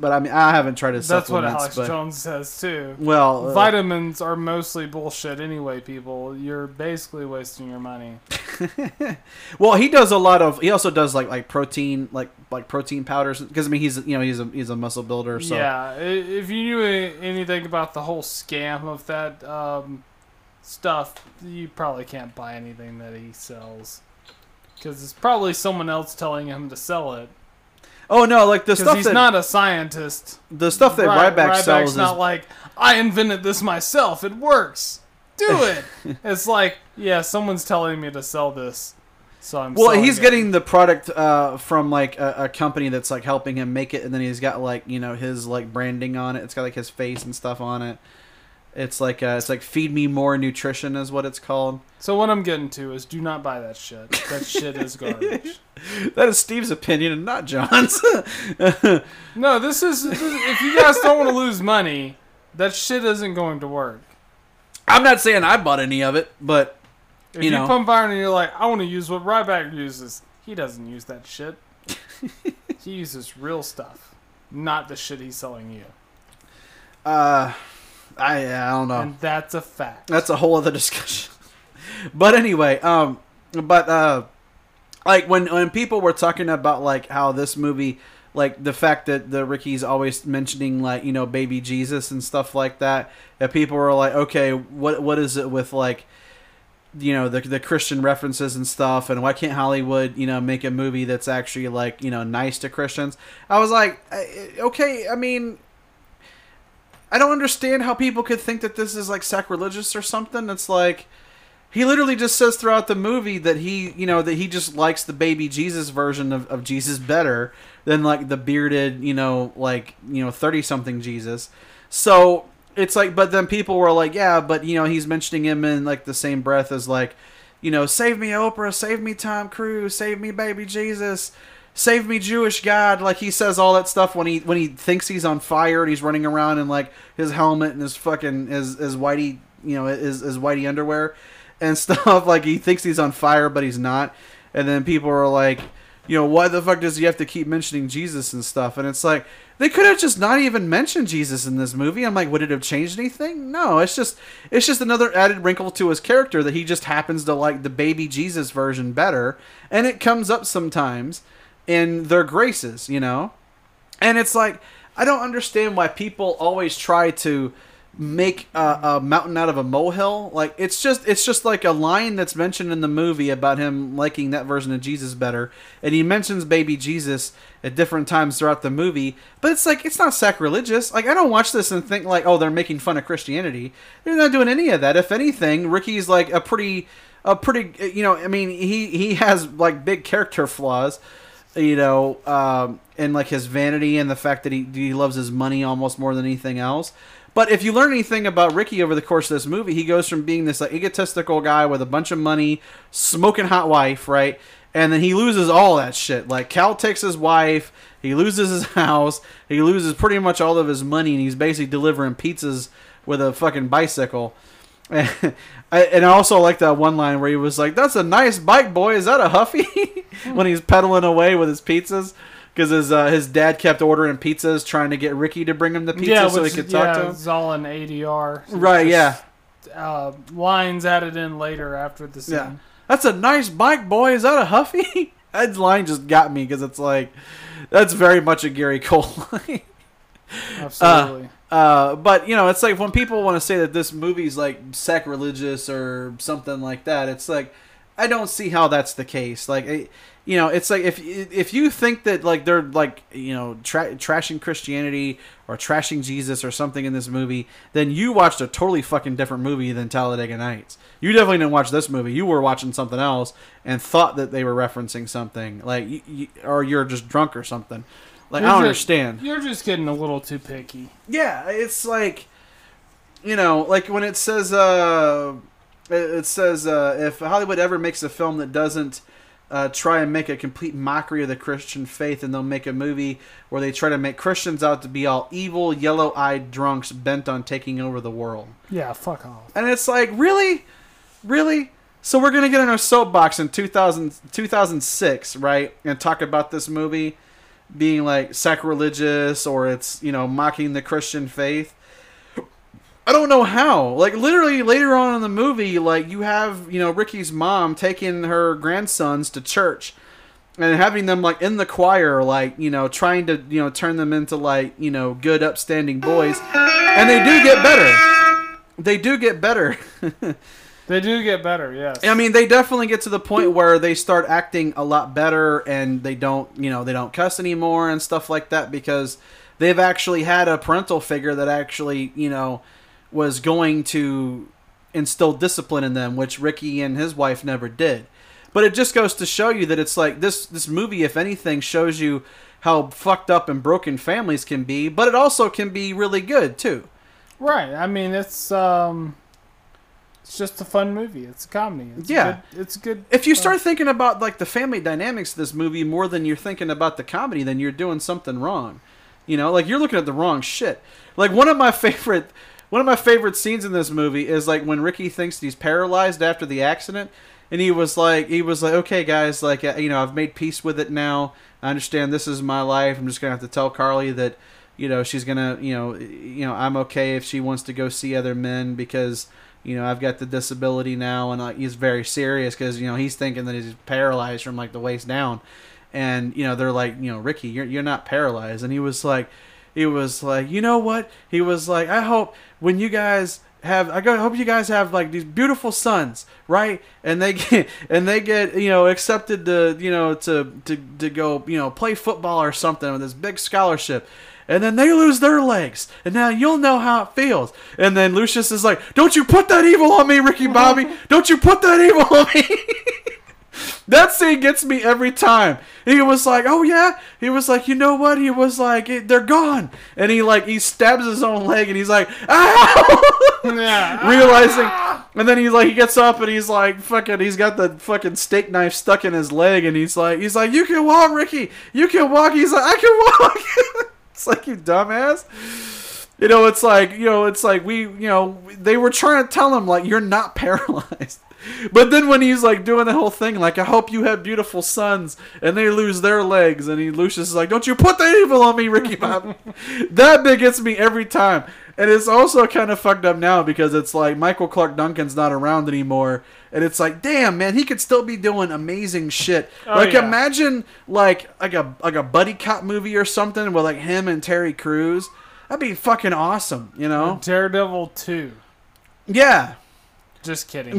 But I mean, I haven't tried his supplements. That's what Alex Jones says, too. Well, vitamins are mostly bullshit anyway, people. You're basically wasting your money. Well, he does a lot of... He also does, like protein like protein powders. Because, I mean, he's a muscle builder. So. Yeah, if you knew anything about the whole scam of that stuff, you probably can't buy anything that he sells. Because it's probably someone else telling him to sell it. Oh, no, like the stuff that... Because he's not a scientist. The stuff that Ryback sells is... not like, I invented this myself, it works, do it! It's like, yeah, someone's telling me to sell this, so I'm selling it. Well, he's getting the product from, like, a company that's, like, helping him make it, and then he's got, like, you know, his, like, branding on it. It's got, like, his face and stuff on it. It's like Feed Me More Nutrition is what it's called. So what I'm getting to is do not buy that shit. That shit is garbage. That is Steve's opinion and not John's. No, this is if you guys don't want to lose money, that shit isn't going to work. I'm not saying I bought any of it, but if you pump iron and you're like, I want to use what Ryback uses, he doesn't use that shit. He uses real stuff, not the shit he's selling you. I don't know. And that's a fact. That's a whole other discussion. But anyway, like when people were talking about like how this movie, like the fact that the Ricky's always mentioning like, you know, baby Jesus and stuff like that, that people were like, okay, what is it with like, you know, the Christian references and stuff, and why can't Hollywood, you know, make a movie that's actually like, you know, nice to Christians? I was like, okay, I mean, I don't understand how people could think that this is, like, sacrilegious or something. It's like, he literally just says throughout the movie that he, you know, that he just likes the baby Jesus version of Jesus better than, like, the bearded, you know, 30-something Jesus. So, it's like, but then people were like, yeah, but, you know, he's mentioning him in, like, the same breath as, like, you know, save me Oprah, save me Tom Cruise, save me baby Jesus, save me Jewish God. Like he says all that stuff when he thinks he's on fire and he's running around in like his helmet and his fucking his whitey, you know, his whitey underwear and stuff. Like he thinks he's on fire but he's not. And then people are like, you know, why the fuck does he have to keep mentioning Jesus and stuff? And it's like, they could have just not even mentioned Jesus in this movie. I'm like, would it have changed anything? No, it's just another added wrinkle to his character that he just happens to like the baby Jesus version better, and it comes up sometimes in their graces, you know? And it's like, I don't understand why people always try to make a mountain out of a molehill. Like, it's just like a line that's mentioned in the movie about him liking that version of Jesus better, and he mentions baby Jesus at different times throughout the movie, but it's like, it's not sacrilegious. Like, I don't watch this and think like, oh, they're making fun of Christianity. They're not doing any of that. If anything, Ricky's like a pretty, you know, I mean, he has like big character flaws, you know, and like his vanity and the fact that he loves his money almost more than anything else. But if you learn anything about Ricky over the course of this movie, he goes from being this like egotistical guy with a bunch of money, smoking hot wife, right? And then he loses all that shit. Like, Cal takes his wife, he loses his house, he loses pretty much all of his money, and he's basically delivering pizzas with a fucking bicycle. And I also like that one line where he was like, that's a nice bike, boy. Is that a Huffy? When he's pedaling away with his pizzas. Because his dad kept ordering pizzas, trying to get Ricky to bring him the pizza so he could talk to him. Yeah, it's all in ADR. So right, just, yeah. Lines added in later after the scene. Yeah. That's a nice bike, boy. Is that a Huffy? That line just got me because it's like, that's very much a Gary Cole line. Absolutely. But, you know, it's like when people want to say that this movie's, like, sacrilegious or something like that, it's like, I don't see how that's the case. Like, you know, it's like if you think that, like, they're, like, you know, trashing Christianity or trashing Jesus or something in this movie, then you watched a totally fucking different movie than Talladega Nights. You definitely didn't watch this movie. You were watching something else and thought that they were referencing something. Like, or you're just drunk or something. Like, I don't understand. You're just getting a little too picky. Yeah, it's like, you know, like when it says if Hollywood ever makes a film that doesn't try and make a complete mockery of the Christian faith, and they'll make a movie where they try to make Christians out to be all evil, yellow-eyed drunks bent on taking over the world. Yeah, fuck off. And it's like, really? Really? So we're going to get in our soapbox in 2006, right, and talk about this movie being, like, sacrilegious, or it's, you know, mocking the Christian faith. I don't know how. Like, literally later on in the movie, like, you have, you know, Ricky's mom taking her grandsons to church and having them, like, in the choir, like, you know, trying to, you know, turn them into, like, you know, good, upstanding boys. And they do get better. They do get better. They do get better, yes. I mean, they definitely get to the point where they start acting a lot better, and they don't, you know, they don't cuss anymore and stuff like that, because they've actually had a parental figure that actually, you know, was going to instill discipline in them, which Ricky and his wife never did. But it just goes to show you that it's like this movie, if anything, shows you how fucked up and broken families can be, but it also can be really good, too. Right. I mean, it's just a fun movie. It's a comedy. It's good. If you start thinking about, like, the family dynamics of this movie more than you're thinking about the comedy, then you're doing something wrong. You know, like, you're looking at the wrong shit. Like, one of my favorite scenes in this movie is, like, when Ricky thinks he's paralyzed after the accident, and he was like, okay, guys, like, you know, I've made peace with it now. I understand this is my life. I'm just gonna have to tell Carly that, you know, she's gonna, you know, I'm okay if she wants to go see other men, because, you know, I've got the disability now, and he's very serious, because, you know, he's thinking that he's paralyzed from, like, the waist down. And, you know, they're like, you know, Ricky, you're not paralyzed. And he was like, you know what? He was like, I hope you guys have like these beautiful sons, right? And they get, you know, accepted to, you know, to go, you know, play football or something with this big scholarship. And then they lose their legs. And now you'll know how it feels. And then Lucius is like, don't you put that evil on me, Ricky Bobby. Don't you put that evil on me. That scene gets me every time. And he was like, oh, yeah? He was like, you know what? He was like, they're gone. And he stabs his own leg, and he's like, ow! Yeah. Realizing. And then he's like, he gets up, and he's like, fucking, he's got the fucking steak knife stuck in his leg. And he's like, you can walk, Ricky. You can walk. He's like, I can walk. It's like, you dumbass. You know, it's like we, you know, they were trying to tell him, like, you're not paralyzed. But then when he's, like, doing the whole thing, like, I hope you have beautiful sons, and they lose their legs, and Lucius is like, don't you put the evil on me, Ricky Bob. That bit gets me every time. And it's also kind of fucked up now, because it's like Michael Clark Duncan's not around anymore. And it's like, damn, man, he could still be doing amazing shit. Oh, like, yeah. Imagine, like a buddy cop movie or something with, like, him and Terry Crews. That'd be fucking awesome, you know? And Daredevil 2. Yeah. Just kidding.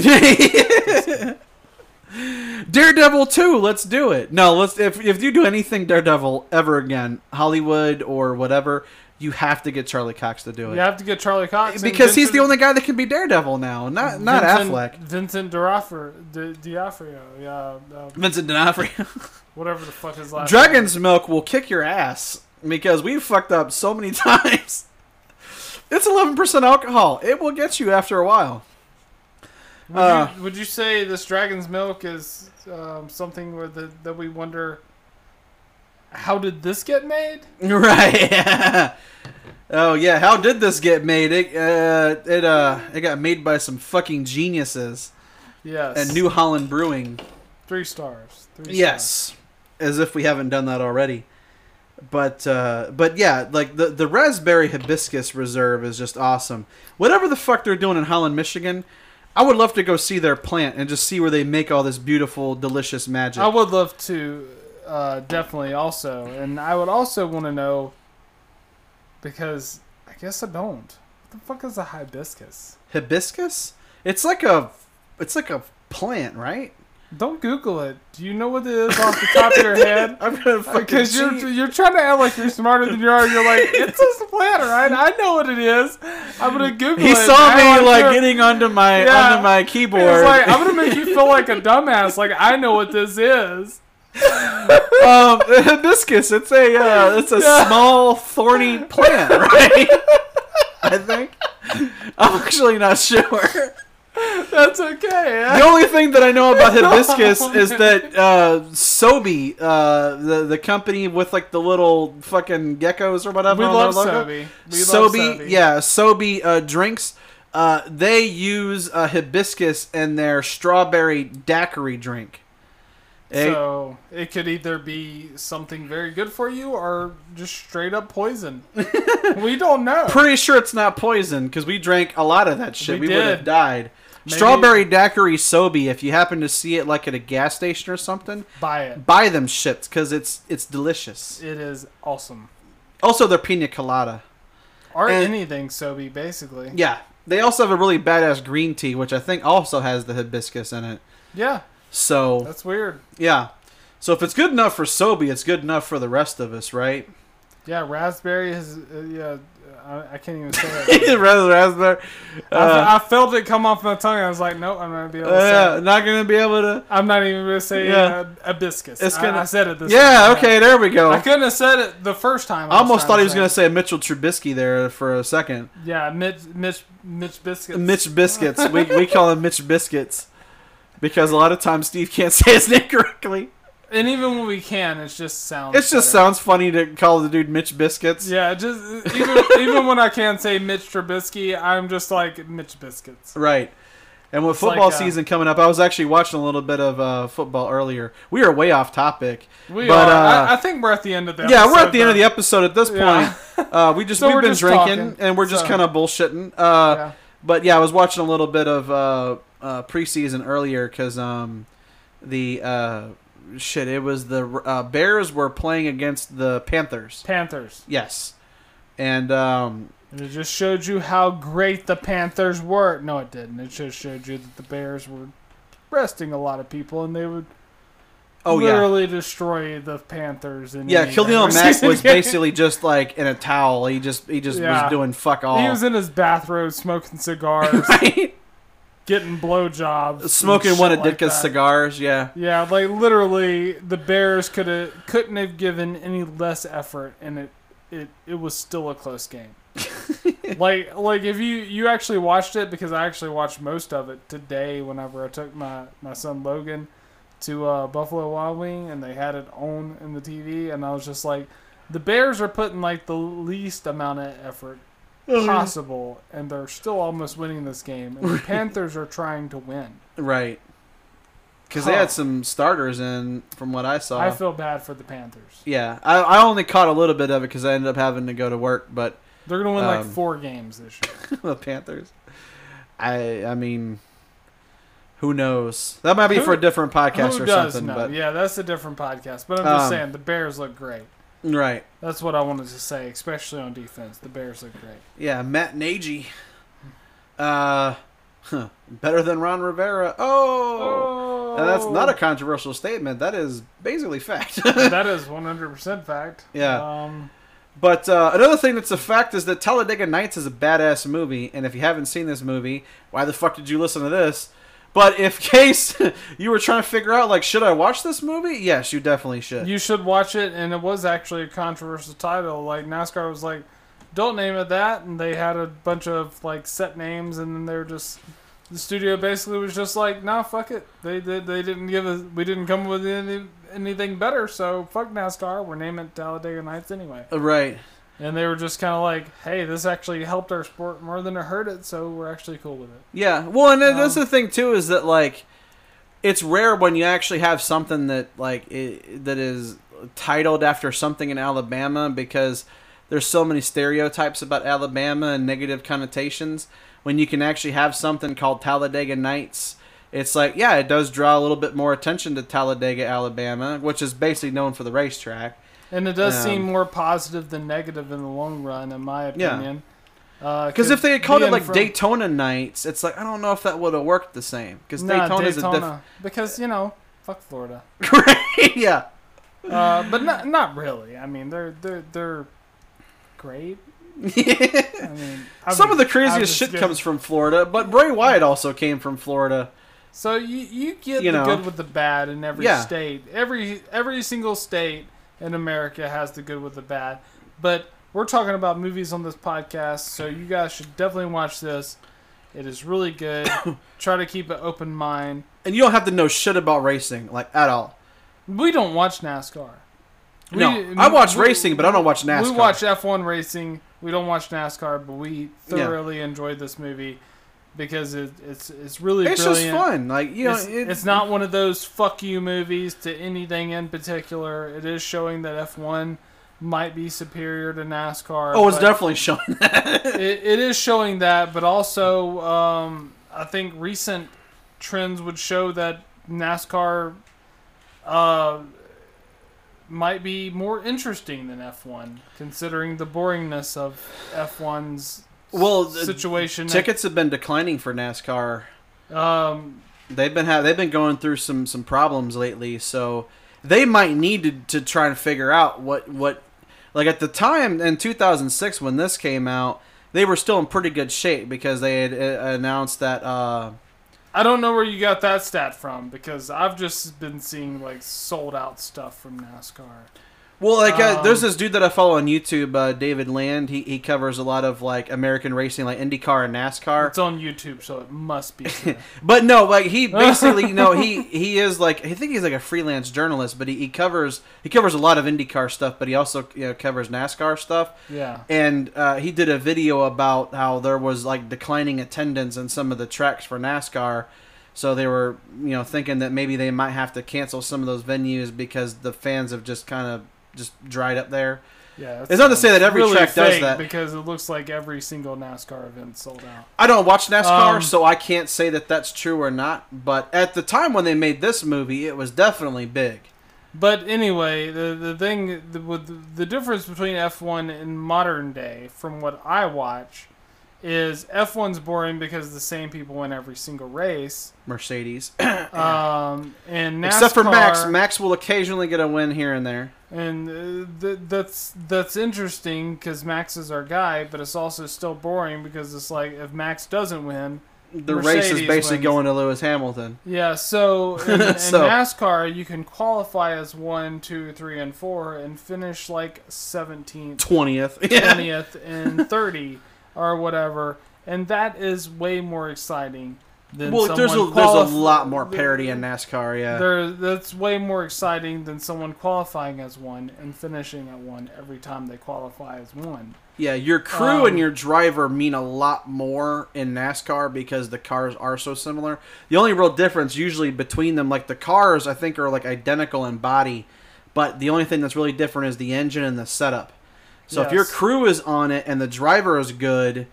Daredevil 2, let's do it. No, if you do anything Daredevil ever again, Hollywood or whatever, you have to get Charlie Cox to do it. You have to get Charlie Cox. Because he's the only guy that can be Daredevil now, not Affleck. Vincent D'Onofrio. Yeah. Vincent D'Onofrio. Whatever the fuck his last name. Dragon's Milk will kick your ass, because we've fucked up so many times. It's 11% alcohol. It will get you after a while. Would you say this Dragon's Milk is something that we wonder, how did this get made? Right. Yeah. Oh yeah, how did this get made? It got made by some fucking geniuses. Yes. And New Holland Brewing. 3 stars. 3 stars. Yes. As if we haven't done that already. But yeah, like the Raspberry Hibiscus Reserve is just awesome. Whatever the fuck they're doing in Holland, Michigan, I would love to go see their plant and just see where they make all this beautiful, delicious magic. I would love to, definitely also. And I would also want to know, because I guess I don't. What the fuck is a hibiscus? Hibiscus? It's like a plant, right? Don't Google it. Do you know what it is off the top of your head? I'm gonna fucking because you're trying to act like you're smarter than you are. You're like, it's just a plant, right? I know what it is. I'm gonna Google it. He saw me like getting onto my keyboard. It's like, I'm gonna make you feel like a dumbass. Like, I know what this is. Hibiscus. It's a small thorny plant, right? I think. I'm actually not sure. That's okay. Yeah? The only thing that I know about hibiscus is that Sobe, the company with like the little fucking geckos or whatever. We love Sobe. Sobe, yeah. Sobe drinks. They use hibiscus in their strawberry daiquiri drink. So it could either be something very good for you or just straight up poison. We don't know. Pretty sure it's not poison because we drank a lot of that shit. We would have died. Maybe. Strawberry daiquiri Sobe. If you happen to see it like at a gas station or something, buy it. Buy them shits because it's delicious. It is awesome. Also, their pina colada or anything Sobe, basically. Yeah, they also have a really badass green tea, which I think also has the hibiscus in it. Yeah. So that's weird. Yeah. So if it's good enough for Sobe, it's good enough for the rest of us, right? Yeah, raspberry is... yeah, I can't even say that. Raspberry. I felt it come off my tongue. I was like, nope, I'm not going to be able to say it. Not going to be able to... I'm not even going to say hibiscus. It's gonna, I said it this time. Yeah, okay, there we go. I couldn't have said it the first time. I almost thought he was going to say Mitchell Trubisky there for a second. Yeah, Mitch Biscuits. Mitch Biscuits. we call him Mitch Biscuits. Because a lot of times Steve can't say his name correctly. And even when we can, it just sounds... It just sounds funny to call the dude Mitch Biscuits. Yeah, just even when I can't say Mitch Trubisky, I'm just like, Mitch Biscuits. Right. And with football season coming up, I was actually watching a little bit of football earlier. We are way off topic. We are. I think we're at the end of the episode. Yeah, we're at the end of the episode at this point. Yeah. We've been drinking, and we're just kind of bullshitting. Yeah. But yeah, I was watching a little bit of... preseason earlier because the Bears were playing against the Panthers. Yes. And it just showed you how great the Panthers were. No, it didn't. It just showed you that the Bears were resting a lot of people and they would literally destroy the Panthers. Khalil Mack was basically just like in a towel. He just was doing fuck all. He was in his bathrobe smoking cigars. Right? Getting blowjobs. Smoking one of Ditka's cigars, yeah. Yeah, like literally the Bears couldn't have given any less effort and it was still a close game. like if you actually watched it, because I actually watched most of it today whenever I took my son Logan to Buffalo Wild Wing and they had it on in the TV and I was just like, the Bears are putting like the least amount of effort possible, and they're still almost winning this game. And the Panthers are trying to win. Right. Because they had some starters in, from what I saw. I feel bad for the Panthers. Yeah. I only caught a little bit of it because I ended up having to go to work, but... They're going to win like 4 games this year. The Panthers. I mean... Who knows? That might be for a different podcast or something. Know? But yeah, that's a different podcast. But I'm just saying, the Bears look great. Right. That's what I wanted to say, especially on defense. The Bears look great. Yeah, Matt Nagy. Better than Ron Rivera. Oh! And that's not a controversial statement. That is basically fact. That is 100% fact. Yeah. But another thing that's a fact is that Talladega Nights is a badass movie, and if you haven't seen this movie, why the fuck did you listen to this? But in case you were trying to figure out, like, should I watch this movie? Yes, you definitely should. You should watch it, and it was actually a controversial title. Like, NASCAR was like, don't name it that, and they had a bunch of, like, set names, and then they were just... The studio basically was just like, nah, fuck it. They didn't give us... We didn't come with anything better, so fuck NASCAR. We're naming it Talladega Nights anyway. Right. And they were just kind of like, hey, this actually helped our sport more than it hurt it, so we're actually cool with it. Yeah. Well, and that's the thing, too, is that, like, it's rare when you actually have something that, like, that is titled after something in Alabama because there's so many stereotypes about Alabama and negative connotations. When you can actually have something called Talladega Nights, it's like, yeah, it does draw a little bit more attention to Talladega, Alabama, which is basically known for the racetrack. And it does seem more positive than negative in the long run, in my opinion. Because if they had called it, like, Daytona Nights, it's like, I don't know if that would have worked the same. Because Daytona is a different... Because, you know, fuck Florida. Yeah. But not really. I mean, they're great. Yeah. I mean, some of the craziest shit comes from Florida, but Bray Wyatt also came from Florida. So you get the good with the bad in every state. Every single state... in America has the good with the bad. But we're talking about movies on this podcast, so you guys should definitely watch this. It is really good. Try to keep an open mind. And you don't have to know shit about racing, like, at all. We don't watch NASCAR. I watch racing, but I don't watch NASCAR. We watch F1 racing. We don't watch NASCAR, but we thoroughly enjoyed this movie because it's really brilliant. It's just fun. Like, you know, it's not one of those fuck you movies to anything in particular. It is showing that F1 might be superior to NASCAR. Oh, it's definitely showing that. It is showing that, but also I think recent trends would show that NASCAR might be more interesting than F1, considering the boringness of F1's situation. Tickets have been declining for NASCAR. They've been going through some problems lately, so they might need to try and figure out what like at the time in 2006 when this came out, they were still in pretty good shape because they had announced that. I don't know where you got that stat from because I've just been seeing like sold out stuff from NASCAR. Well, like there's this dude that I follow on YouTube, David Land. He covers a lot of like American racing, like IndyCar and NASCAR. It's on YouTube, so it must be. But no, like he basically, he is like I think he's like a freelance journalist, but he covers a lot of IndyCar stuff, but he also covers NASCAR stuff. Yeah. And he did a video about how there was like declining attendance in some of the tracks for NASCAR. So they were, thinking that maybe they might have to cancel some of those venues because the fans have just kind of dried up there. Yeah, it's not to say that every really track does that because it looks like every single NASCAR event sold out. I don't watch NASCAR, so I can't say that that's true or not. But at the time when they made this movie, it was definitely big. But anyway, the difference between F1 and modern day, from what I watch, is F1's boring because the same people win every single race. Mercedes. And NASCAR, except for Max. Max will occasionally get a win here and there. And that's interesting because Max is our guy, but it's also still boring because it's like if Max doesn't win, the Mercedes race is basically wins. Going to Lewis Hamilton. Yeah, so in NASCAR, you can qualify as 1, 2, 3, and 4 and finish like 17th, 20th, and 30 or whatever, and that is way more exciting. Well, there's a lot more parity in NASCAR, yeah. That's way more exciting than someone qualifying as 1 and finishing at 1 every time they qualify as 1. Yeah, your crew and your driver mean a lot more in NASCAR because the cars are so similar. The only real difference usually between them, like the cars, I think are like identical in body, but the only thing that's really different is the engine and the setup. So if your crew is on it and the driver is good,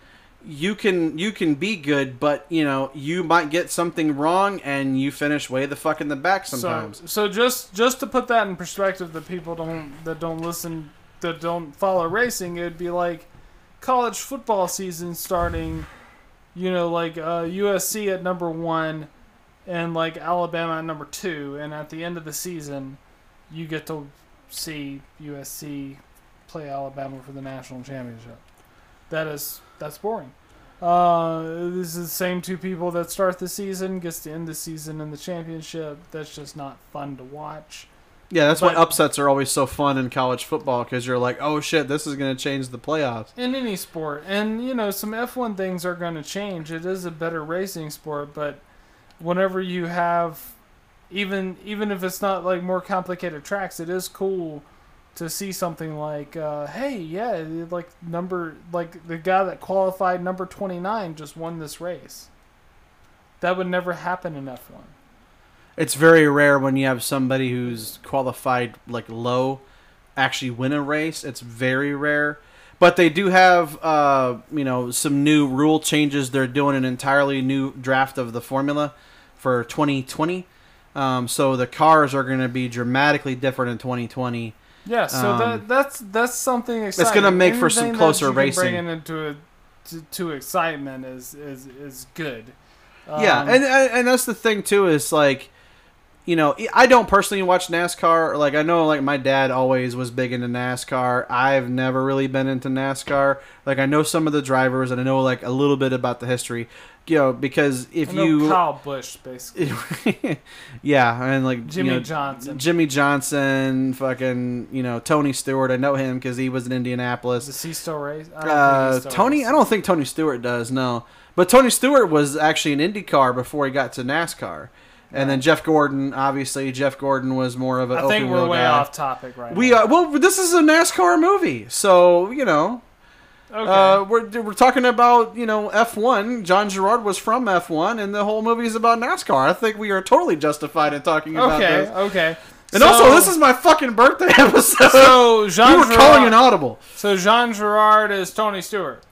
you can be good, but you might get something wrong and you finish way the fuck in the back sometimes. So just to put that in perspective, the people that don't follow racing, it'd be like college football season starting, like USC at number 1 and like Alabama at number 2, and at the end of the season, you get to see USC play Alabama for the national championship. That's boring. This is the same two people that start the season, gets to end the season in the championship. That's just not fun to watch. Yeah, that's why upsets are always so fun in college football, because you're like, oh shit, this is going to change the playoffs. In any sport. And, some F1 things are going to change. It is a better racing sport, but whenever you have, even if it's not like more complicated tracks, it is cool to see something like, the guy that qualified number 29 just won this race. That would never happen in F1. It's very rare when you have somebody who's qualified like low actually win a race. It's very rare, but they do have some new rule changes. They're doing an entirely new draft of the formula for 2020, so the cars are going to be dramatically different in 2020. Yeah, so that's something exciting. It's going to make for some closer racing. Bringing into to excitement is good. Yeah, and that's the thing too is like, I don't personally watch NASCAR. Like I know like my dad always was big into NASCAR. I've never really been into NASCAR. Like I know some of the drivers and I know like a little bit about the history. Because if you Kyle Busch, basically. Yeah, and like Jimmy Johnson. Jimmy Johnson, fucking, Tony Stewart. I know him because he was in Indianapolis. Does he still race? I don't think Tony Stewart does, no. But Tony Stewart was actually in IndyCar before he got to NASCAR. And then Jeff Gordon, obviously, Jeff Gordon was more of an open-wheel guy. I think we're way off topic right now. We are. Well, this is a NASCAR movie, so, you know. Okay. We're talking about, you know, F1. John Girard was from F1, and the whole movie is about NASCAR. I think we are totally justified in talking about this. Okay. And so, also, this is my fucking birthday episode. So Jean Girard. You were calling an audible. So Jean Girard is Tony Stewart.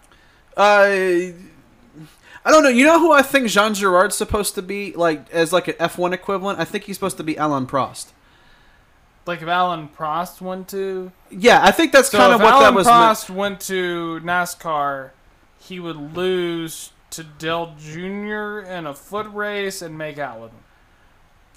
I don't know. You know who I think Jean Girard's supposed to be, like, as like an F1 equivalent? I think he's supposed to be Alain Prost. Like if Alain Prost went to... Yeah, I think that's kind of what that was... So if Alain Prost went to NASCAR, he would lose to Dale Jr. in a foot race and make out with him.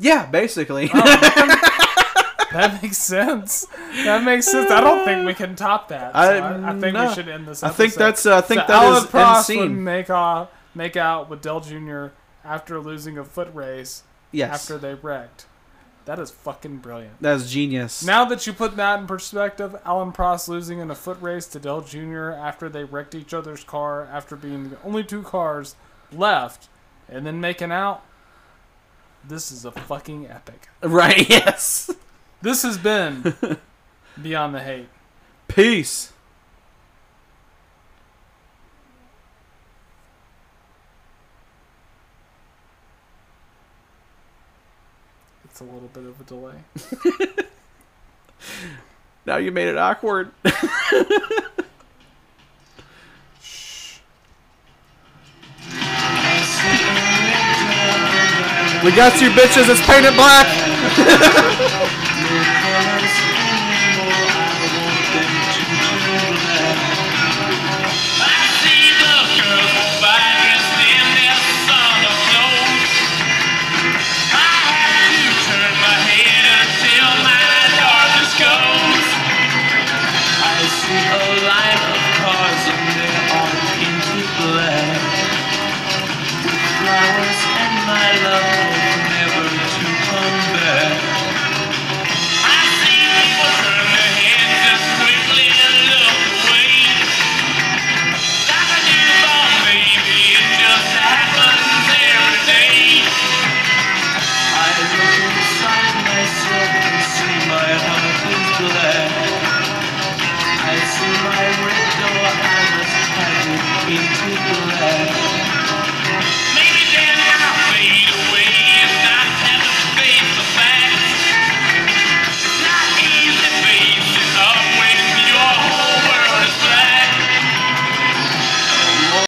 Yeah, basically. That makes sense. That makes sense. I don't think we can top that. So I think we should end this episode. I think that's... I think so that is Prost would make out with Dale Jr. after losing a foot race after they wrecked. That is fucking brilliant. That is genius. Now that you put that in perspective, Alain Prost losing in a foot race to Dale Jr. after they wrecked each other's car, after being the only two cars left, and then making out, this is a fucking epic. Right, yes. This has been Beyond the Hate. Peace. It's a little bit of a delay. Now you made it awkward. Shh. We got you bitches. It's painted black.